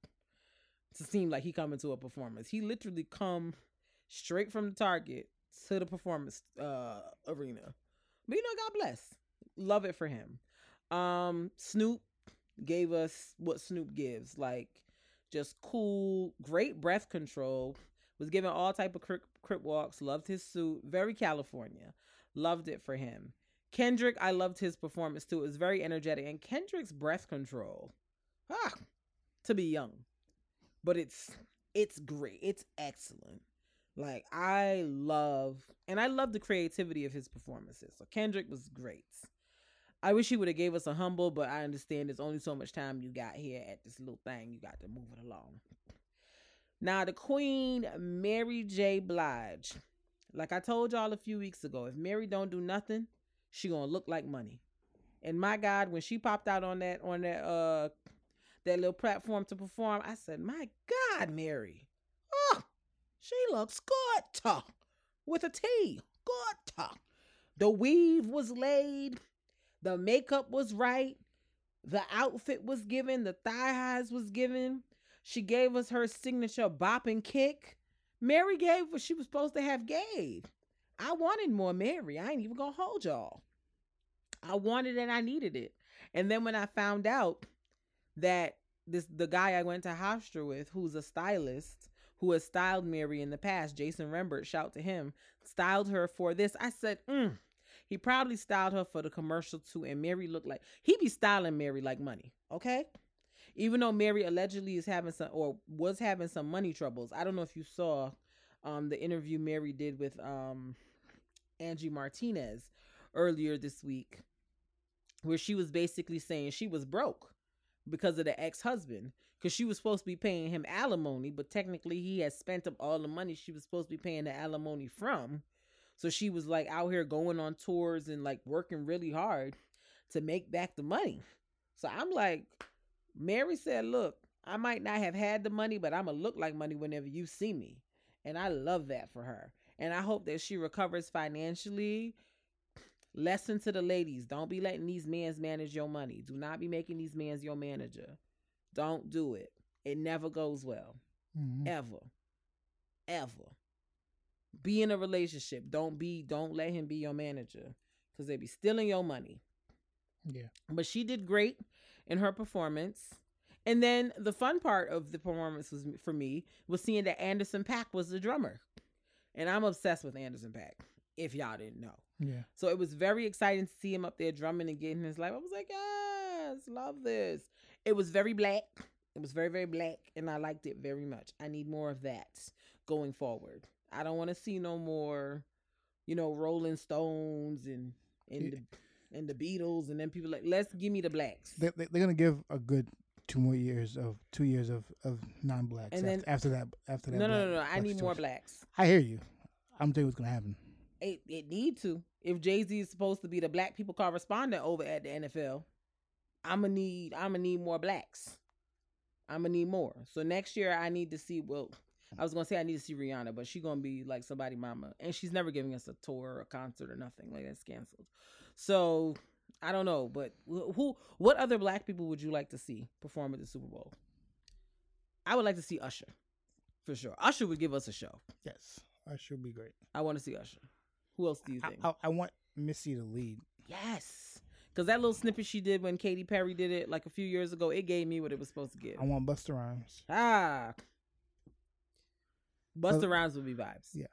to seem like he coming to a performance. He literally come straight from the Target to the performance arena. But, you know, God bless. Love it for him. Snoop gave us what Snoop gives, like, just cool, great breath control, was given all type of crip walks, loved his suit, very California, loved it for him. Kendrick, I loved his performance too. It was very energetic, and Kendrick's breath control, to be young, but it's great. It's excellent. Like, I love the creativity of his performances. So Kendrick was great. I wish he would have gave us a humble, but I understand there's only so much time you got here at this little thing. You got to move it along. Now, the Queen, Mary J. Blige. Like I told y'all a few weeks ago, if Mary don't do nothing, she gonna look like money. And my God, when she popped out on that little platform to perform, I said, my God, Mary. Oh, she looks good. With a T. Good. The weave was laid. The makeup was right. The outfit was given. The thigh highs was given. She gave us her signature bop and kick. Mary gave what she was supposed to have gave. I wanted more Mary. I ain't even gonna hold y'all. I wanted and I needed it. And then when I found out that the guy I went to Hofstra with, who's a stylist, who has styled Mary in the past, Jason Rembert, shout to him, styled her for this. I said, He probably styled her for the commercial too, and Mary looked like... He be styling Mary like money, okay? Even though Mary allegedly is having some... or was having some money troubles. I don't know if you saw the interview Mary did with Angie Martinez earlier this week, where she was basically saying she was broke because of the ex-husband, because she was supposed to be paying him alimony, but technically he had spent up all the money she was supposed to be paying the alimony from. So she was like out here going on tours and like working really hard to make back the money. So I'm like, Mary said, look, I might not have had the money, but I'm going to look like money whenever you see me. And I love that for her. And I hope that she recovers financially. Lesson to the ladies. Don't be letting these mans manage your money. Do not be making these mans your manager. Don't do it. It never goes well. Mm-hmm. Ever. Be in a relationship. Don't let him be your manager, because they be stealing your money. Yeah. But she did great in her performance. And then the fun part of the performance was, for me, was seeing that Anderson .Paak was the drummer. And I'm obsessed with Anderson .Paak, if y'all didn't know. Yeah. So it was very exciting to see him up there drumming and getting his life. I was like, yes, love this. It was very black. It was very, very black. And I liked it very much. I need more of that going forward. I don't want to see no more, Rolling Stones and the Beatles and then people like, let's give me the blacks. They're going to give a good two years of non-blacks, and then, after that. No. I need more blacks. I hear you. I'm telling you what's going to happen. It need to. If Jay-Z is supposed to be the black people correspondent over at the NFL, I'm gonna need more blacks. I'm gonna need more. So next year I need to see. Well, I was gonna say I need to see Rihanna, but she's gonna be like somebody mama, and she's never giving us a tour or a concert or nothing. Like, that's canceled. So I don't know. But what other black people would you like to see perform at the Super Bowl? I would like to see Usher, for sure. Usher would give us a show. Yes, Usher would be great. I want to see Usher. Who else do you think? I want Missy to lead. Yes. Because that little snippet she did when Katy Perry did it like a few years ago, it gave me what it was supposed to give. I want Busta Rhymes. Busta Rhymes would be vibes. Yeah.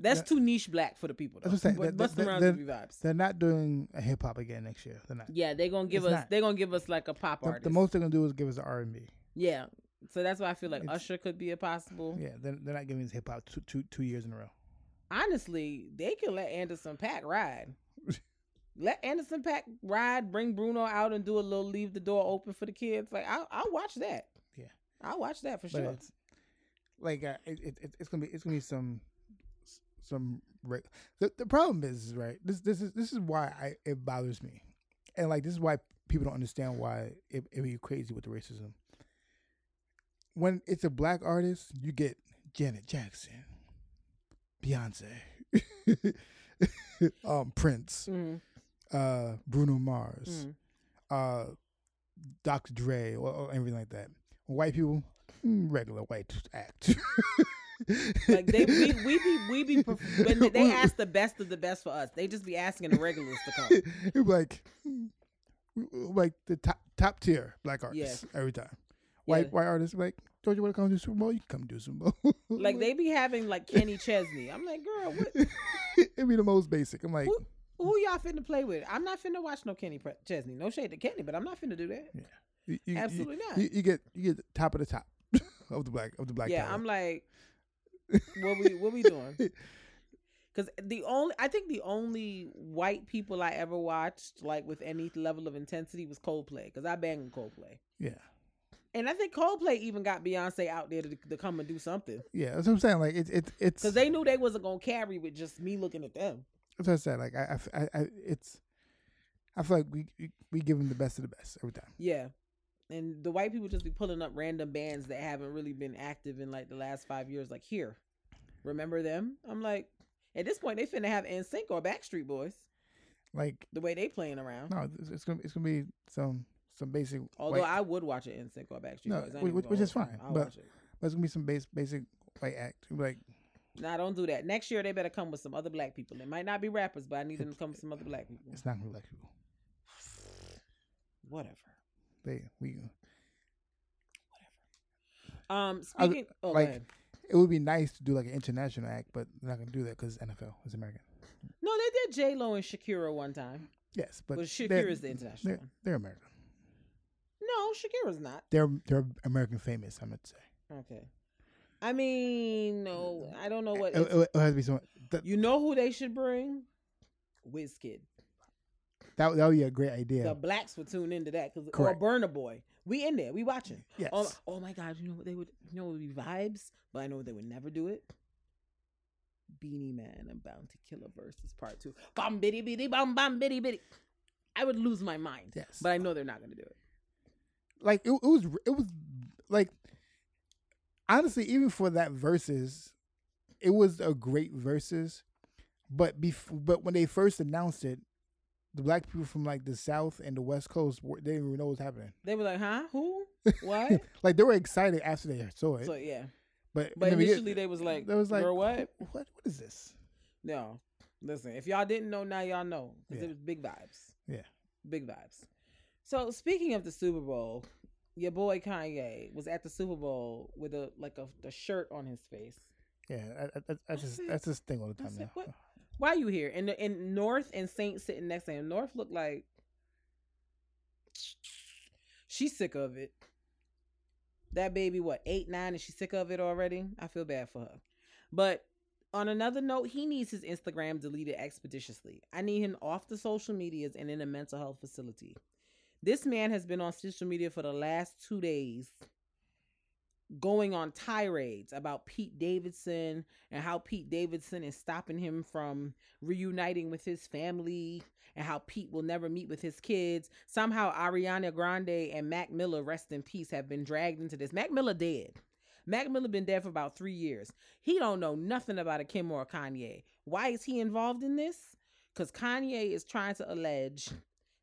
That's too niche black for the people, though. That's what I'm saying. Busta Rhymes would be vibes. They're not doing a hip hop again next year. They're not. Yeah, they're gonna give us like a pop artist. The most they're gonna do is give us an R&B. Yeah. So that's why I feel like Usher could be a possible. Yeah, they're not giving us hip hop two years in a row. Honestly, they can let Anderson .Paak ride. Let Anderson .Paak ride, bring Bruno out and do a little leave the door open for the kids. Like, I'll watch that. Yeah. I'll watch that for sure. Like, it's gonna be some. The problem is, right, This is why it bothers me, and like this is why people don't understand why it would be crazy with the racism. When it's a black artist, you get Janet Jackson, Beyonce, Prince, mm-hmm. Bruno Mars, mm-hmm. Doc Dre, or everything like that. White people. Regular white act. Like we be when they ask the best for us. They just be asking the regulars to come. Like the top tier black artists every time. White artists like, don't you want to come do Super Bowl? You can come do Super Bowl. Like they be having like Kenny Chesney. I'm like, girl, what? It'd be the most basic. I'm like, who y'all finna play with? I'm not finna watch no Kenny Chesney. No shade to Kenny, but I'm not finna do that. Yeah. Absolutely not. You get the top of the top. Of the black. Yeah, talent. I'm like, what we doing? Because I think the only white people I ever watched like with any level of intensity was Coldplay, because I banged Coldplay. Yeah, and I think Coldplay even got Beyonce out there to come and do something. Yeah, that's what I'm saying. Like it's because they knew they wasn't gonna carry with just me looking at them. That's what I said. Like I feel like we give them the best of the best every time. Yeah. And the white people just be pulling up random bands that haven't really been active in like the last 5 years. Like, here, remember them? I'm like, at this point, they finna have NSYNC or Backstreet Boys. Like the way they playing around. No, it's gonna be some basic. Although I would watch an NSYNC or Backstreet Boys, which is fine. I'll watch it. But it's gonna be some basic white act. Like, nah, don't do that. Next year they better come with some other black people. It might not be rappers, but I need them to come with some other black people. It's not gonna be black people. Whatever. Whatever. Speaking, like, it would be nice to do like an international act, but they're not gonna do that because NFL is American. No, they did J Lo and Shakira one time. Yes, but Shakira is the international. They're American. No, Shakira's not. They're American famous. I meant to say. Okay. I mean, no, I don't know what. It has to be someone. You know who they should bring? WizKid. That would be a great idea. The blacks would tune into that, because or Burna Boy, we in there, we watching. Yes. Oh my God, you know what they would? You know what would be vibes? But I know they would never do it. Beanie Man and Bounty Killer versus Part 2. Bam bitty bitty bam bam bitty bitty. I would lose my mind. Yes. But I know they're not gonna do it. like it was like, honestly, even for that versus, it was a great versus. But but when they first announced it, the black people from like the South and the West Coast, they didn't even know what was happening. They were like, "Huh? Who? What?" Like they were excited after they saw it. So yeah, but initially they was like, "Girl, what? What? What is this?" No, listen. If y'all didn't know, now y'all know, because it was big vibes. Yeah, big vibes. So speaking of the Super Bowl, your boy Kanye was at the Super Bowl with a shirt on his face. Yeah, that's his thing all the time now. What? Why are you here? And North and Saint sitting next to him. North looked like she's sick of it. That baby, 8, 9, and she's sick of it already? I feel bad for her. But on another note, he needs his Instagram deleted expeditiously. I need him off the social medias and in a mental health facility. This man has been on social media for the last 2 days, going on tirades about Pete Davidson and how Pete Davidson is stopping him from reuniting with his family and how Pete will never meet with his kids. Somehow Ariana Grande and Mac Miller, rest in peace, have been dragged into this. Mac Miller dead. Mac Miller been dead for about 3 years. He don't know nothing about a Kim or a Kanye. Why is he involved in this? Because Kanye is trying to allege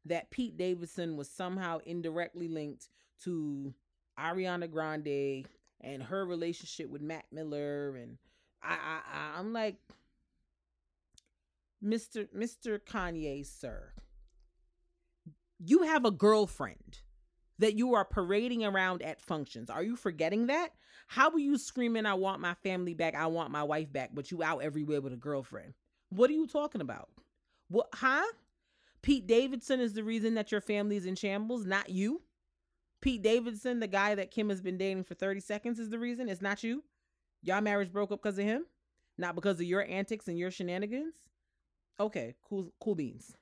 that Pete Davidson was somehow indirectly linked to Ariana Grande and her relationship with Mac Miller, and I'm like, Mr. Kanye, sir, you have a girlfriend that you are parading around at functions. Are you forgetting that? How are you screaming, "I want my family back, I want my wife back," but you out everywhere with a girlfriend? What are you talking about? What, huh? Pete Davidson is the reason that your family's in shambles, not you? Pete Davidson, the guy that Kim has been dating for 30 seconds, is the reason. It's not you. Y'all marriage broke up because of him, not because of your antics and your shenanigans. Okay, cool beans.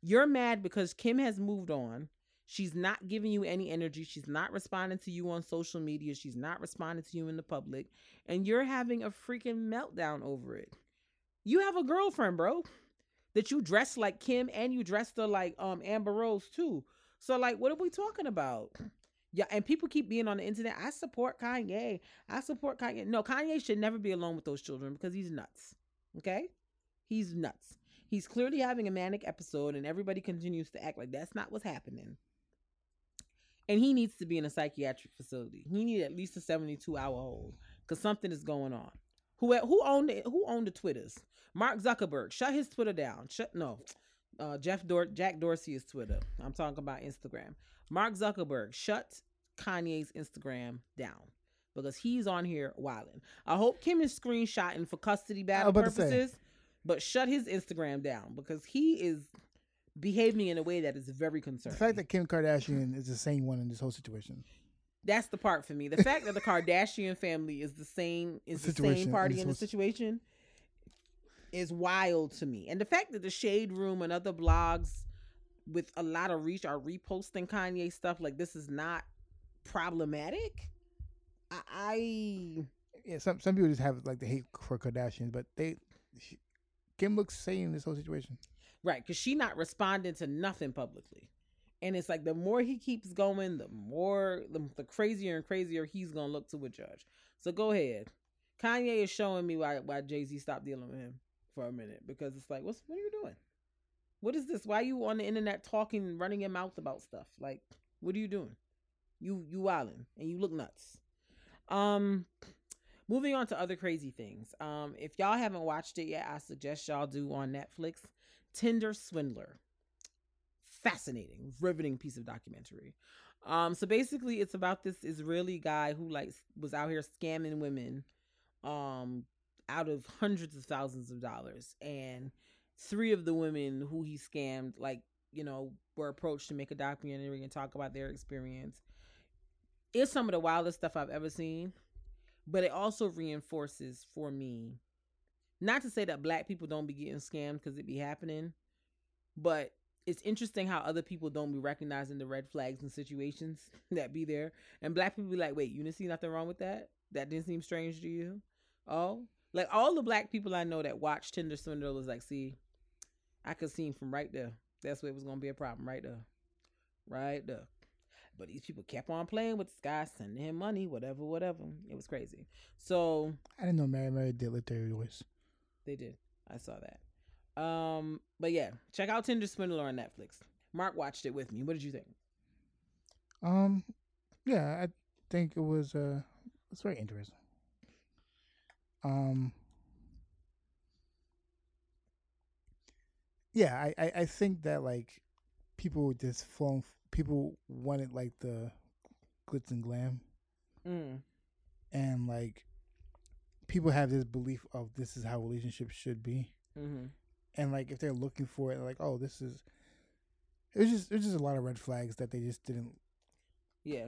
You're mad because Kim has moved on. She's not giving you any energy. She's not responding to you on social media. She's not responding to you in the public. And you're having a freaking meltdown over it. You have a girlfriend, bro, that you dress like Kim and you dressed her like Amber Rose too. So, like, what are we talking about? Yeah, and people keep being on the internet, "I support Kanye. I support Kanye." No, Kanye should never be alone with those children because he's nuts, okay? He's nuts. He's clearly having a manic episode, and everybody continues to act like that's not what's happening. And he needs to be in a psychiatric facility. He needs at least a 72-hour hold because something is going on. Who owned the Twitters? Mark Zuckerberg. Shut his Twitter down. Jack Dorsey's Twitter. I'm talking about Instagram. Mark Zuckerberg, shut Kanye's Instagram down because he's on here wilding. I hope Kim is screenshotting for custody battle purposes, but shut his Instagram down because he is behaving in a way that is very concerning. The fact that Kim Kardashian is the same one in this whole situation. That's the part for me. The fact that the Kardashian family is the same party in the situation is wild to me. And the fact that the Shade Room and other blogs with a lot of reach are reposting Kanye stuff, like this is not problematic. Some people just have like the hate for Kardashians, but Kim looks sane in this whole situation. Right, because she not responding to nothing publicly. And it's like the more he keeps going, the crazier and crazier he's going to look to a judge. So go ahead. Kanye is showing me why Jay-Z stopped dealing with him for a minute, because it's like, what are you doing? What is this? Why are you on the internet talking, running your mouth about stuff? Like, what are you doing? You wildin' and you look nuts. Moving on to other crazy things. If y'all haven't watched it yet, I suggest y'all do on Netflix. Tinder Swindler. Fascinating, riveting piece of documentary. So basically it's about this Israeli guy who was out here scamming women out of hundreds of thousands of dollars, and 3 of the women who he scammed, were approached to make a documentary and talk about their experience. It's some of the wildest stuff I've ever seen, but it also reinforces for me, not to say that black people don't be getting scammed, because it be happening, but it's interesting how other people don't be recognizing the red flags and situations that be there, and black people be like, "Wait, you didn't see nothing wrong with that? That didn't seem strange to you?" Oh, like all the black people I know that watch Tinder Swindler was like, "See, I could see him from right there. That's where it was going to be a problem, right there." But these people kept on playing with this guy, sending him money, whatever. It was crazy. So I didn't know Mary Mary did lift their voice. They did. I saw that. But yeah, check out Tinder Swindler on Netflix. Mark watched it with me. What did you think? Yeah, I think it was very interesting. Yeah, I think that like people wanted like the glitz and glam, and like people have this belief of this is how relationships should be, and like if they're looking for it, like oh this is, it's just a lot of red flags that they just didn't. Yeah,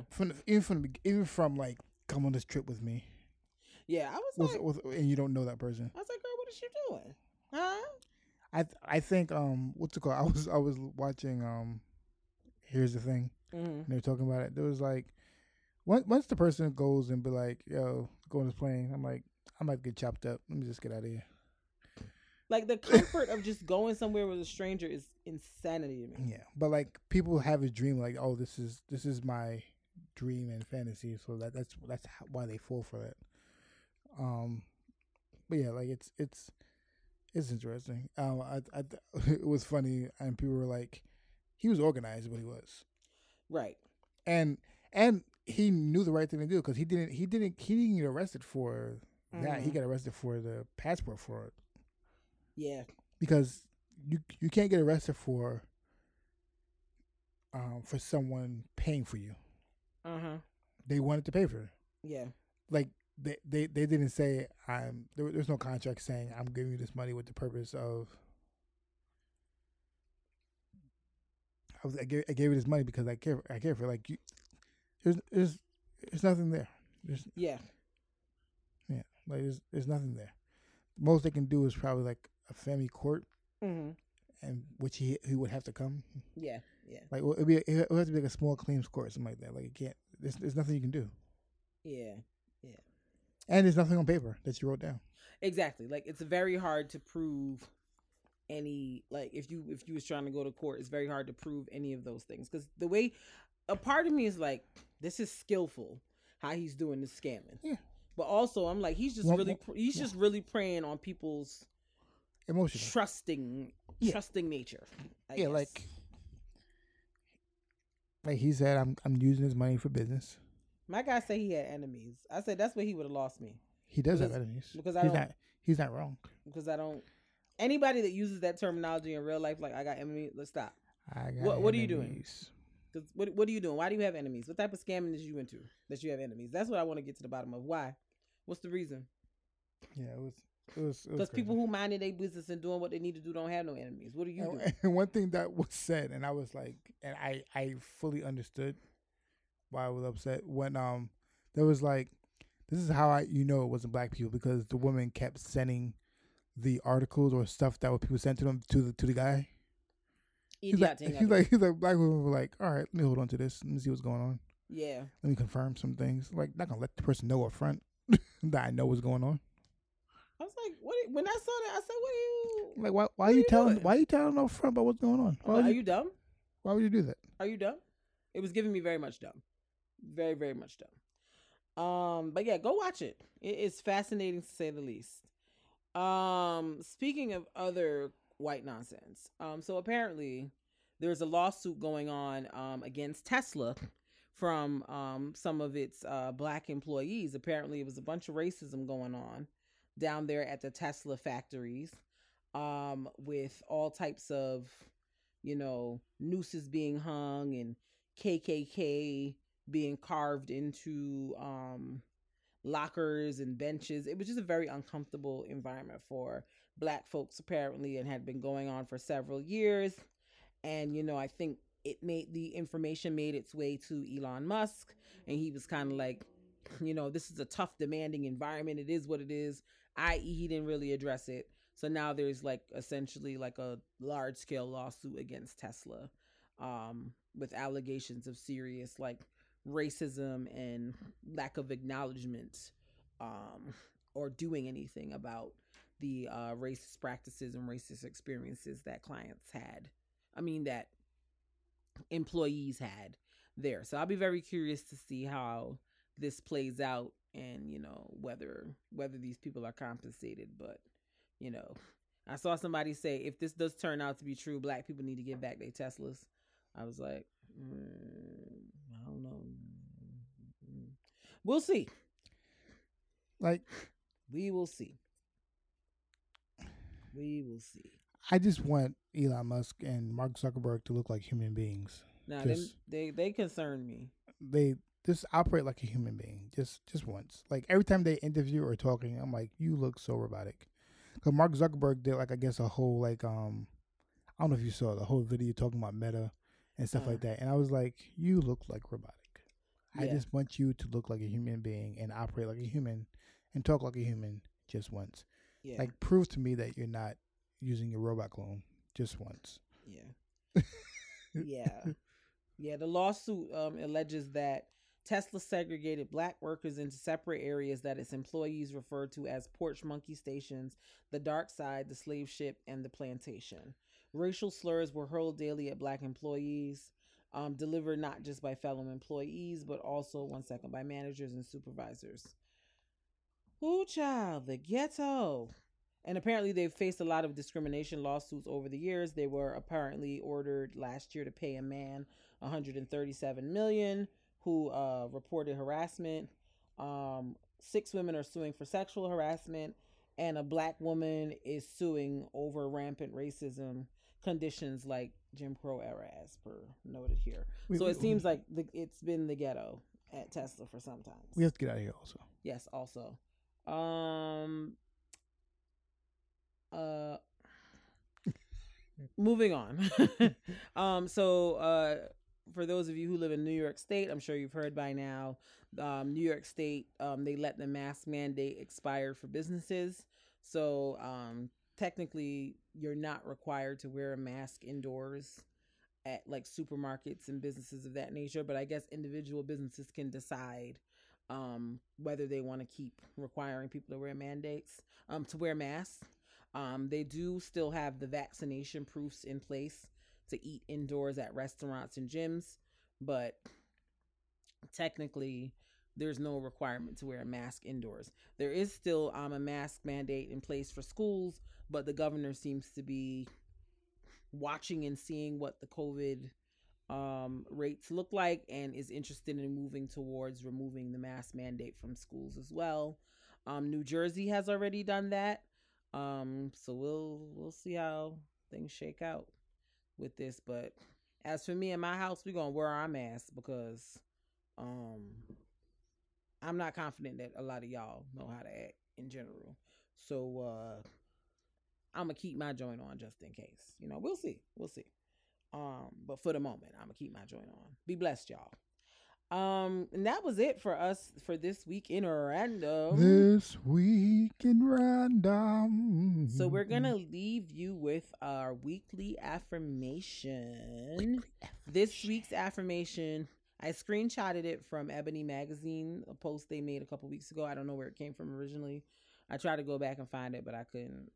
even from like come on this trip with me. Yeah, I was like, and you don't know that person. I was like, girl, what is she doing? Huh? I think what's it called? I was watching Here's the Thing, and they were talking about it. There was like, once the person goes and be like, yo, go on this plane. I'm like, I might get chopped up. Let me just get out of here. Like the comfort of just going somewhere with a stranger is insanity to me. Yeah, but like people have a dream, like oh this is my dream and fantasy, so that's why they fall for it. But yeah, like it's interesting. It was funny, and people were like, he was organized, but he was right, and he knew the right thing to do because he didn't get arrested for that. He got arrested for the passport fraud. Yeah, because you can't get arrested for someone paying for you. They wanted to pay for it. Yeah, like. They didn't say there's no contract saying I'm giving you this money with the purpose of I gave you this money because I care for it. Like you, there's nothing there. Yeah. Like there's nothing there. The most they can do is probably like a family court, and which he would have to come. Yeah. Like it would have to be like a small claims court or something like that. Like you can't. There's nothing you can do. Yeah. And there's nothing on paper that you wrote down. Exactly. Like it's very hard to prove any, like if you was trying to go to court, it's very hard to prove any of those things. Because the way a part of me is like, this is skillful how he's doing the scamming. Yeah. But also I'm like, he's just really preying on people's emotional trusting nature. I guess. Like he said, I'm using his money for business. My guy said he had enemies. I said that's where he would have lost me. He does have enemies. Because he's not wrong. Because I don't. Anybody that uses that terminology in real life, like I got enemies, let's stop. What are you doing? What are you doing? Why do you have enemies? What type of scamming is you into that you have enemies? That's what I want to get to the bottom of. Why? What's the reason? Yeah, it was. Because people who minded their business and doing what they need to do don't have no enemies. What are you doing? And one thing that was said, and I was like, and I fully understood. Why I was upset when there was like, this is how it wasn't black people because the woman kept sending the articles or stuff that people sent to them to the guy. He's like black people were like, all right, let me hold on to this, let me see what's going on. Yeah, let me confirm some things. Like not gonna let the person know up front that I know what's going on. I was like, what? When I saw that, I said, what are you? Like why are you telling up front about what's going on? Are you dumb? Why would you do that? Are you dumb? It was giving me very much dumb. Very, very much done. But yeah, go watch it. It is fascinating to say the least. Speaking of other white nonsense, so apparently there's a lawsuit going on against Tesla from some of its black employees. Apparently it was a bunch of racism going on down there at the Tesla factories with all types of, nooses being hung and KKK being carved into lockers and benches. It was just a very uncomfortable environment for black folks apparently, and had been going on for several years. And I think the information made its way to Elon Musk, and he was kind of like, this is a tough, demanding environment. It is what it is. I.e., he didn't really address it. So now there's like essentially like a large scale lawsuit against Tesla, with allegations of serious like racism and lack of acknowledgement or doing anything about the racist practices and racist experiences that employees had there. So I'll be very curious to see how this plays out and, you know, whether these people are compensated. But, you know, I saw somebody say, if this does turn out to be true, black people need to give back their Teslas. I was like, I don't know. We'll see. We will see. We will see. I just want Elon Musk and Mark Zuckerberg to look like human beings. Nah, they concern me. They just operate like a human being, just once. Every time they interview or talking, I'm like, you look so robotic. Because Mark Zuckerberg did, I guess, a whole, I don't know if you saw the whole video talking about Meta and stuff like that. And I was like, you look like robotic. Yeah. I just want you to look like a human being and operate like a human and talk like a human just once. Yeah. Prove to me that you're not using your robot clone just once. Yeah. Yeah. Yeah, the lawsuit alleges that Tesla segregated black workers into separate areas that its employees refer to as porch monkey stations, the dark side, the slave ship, and the plantation. Racial slurs were hurled daily at black employees, delivered not just by fellow employees, but also, by managers and supervisors. Ooh, child, the ghetto. And apparently they've faced a lot of discrimination lawsuits over the years. They were apparently ordered last year to pay a man $137 million who reported harassment. 6 women are suing for sexual harassment, and a black woman is suing over rampant racism conditions like Jim Crow era, as per noted here. It seems like it's been the ghetto at Tesla for some time. We have to get out of here also. Yes, also. Moving on. For those of you who live in New York State, I'm sure you've heard by now, New York State, they let the mask mandate expire for businesses. So technically, you're not required to wear a mask indoors at supermarkets and businesses of that nature. But I guess individual businesses can decide whether they want to keep requiring people to wear mandates, to wear masks. They do still have the vaccination proofs in place to eat indoors at restaurants and gyms, but technically there's no requirement to wear a mask indoors. There is still a mask mandate in place for schools, but the governor seems to be watching and seeing what the COVID rates look like and is interested in moving towards removing the mask mandate from schools as well. New Jersey has already done that. So we'll see how things shake out with this. But as for me and my house, we're gonna wear our masks because I'm not confident that a lot of y'all know how to act in general. So I'm gonna keep my joint on just in case. You know, we'll see. But for the moment, I'm gonna keep my joint on. Be blessed, y'all. And that was it for us for this week in random. So we're gonna leave you with our weekly affirmation. This week's affirmation, I screenshotted it from Ebony Magazine, a post they made a couple weeks ago. I don't know where it came from originally. I tried to go back and find it, but I couldn't.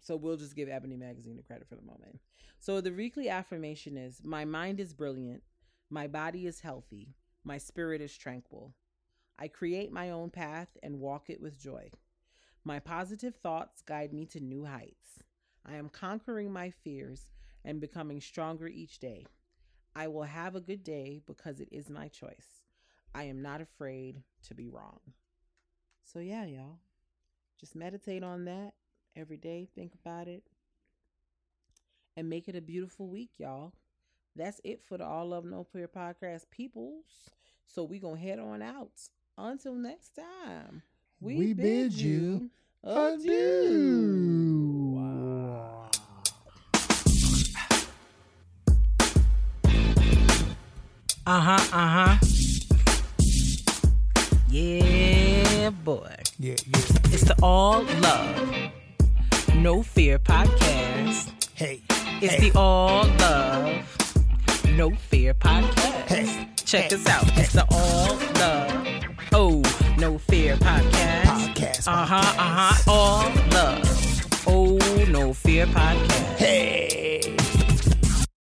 So we'll just give Ebony Magazine the credit for the moment. So the weekly affirmation is: my mind is brilliant, my body is healthy, my spirit is tranquil. I create my own path and walk it with joy. My positive thoughts guide me to new heights. I am conquering my fears and becoming stronger each day. I will have a good day because it is my choice. I am not afraid to be wrong. So yeah, y'all, just meditate on that every day. Think about it and make it a beautiful week, y'all. That's it for the All Love No Fear Podcast, peoples. So we gonna head on out. Until next time, we bid you adieu. Wow. Yeah, boy. Yeah. It's the All Love No Fear Podcast. The All Love No Fear Podcast. Check us out. It's the All Love No Fear Podcast. All Love No Fear Podcast.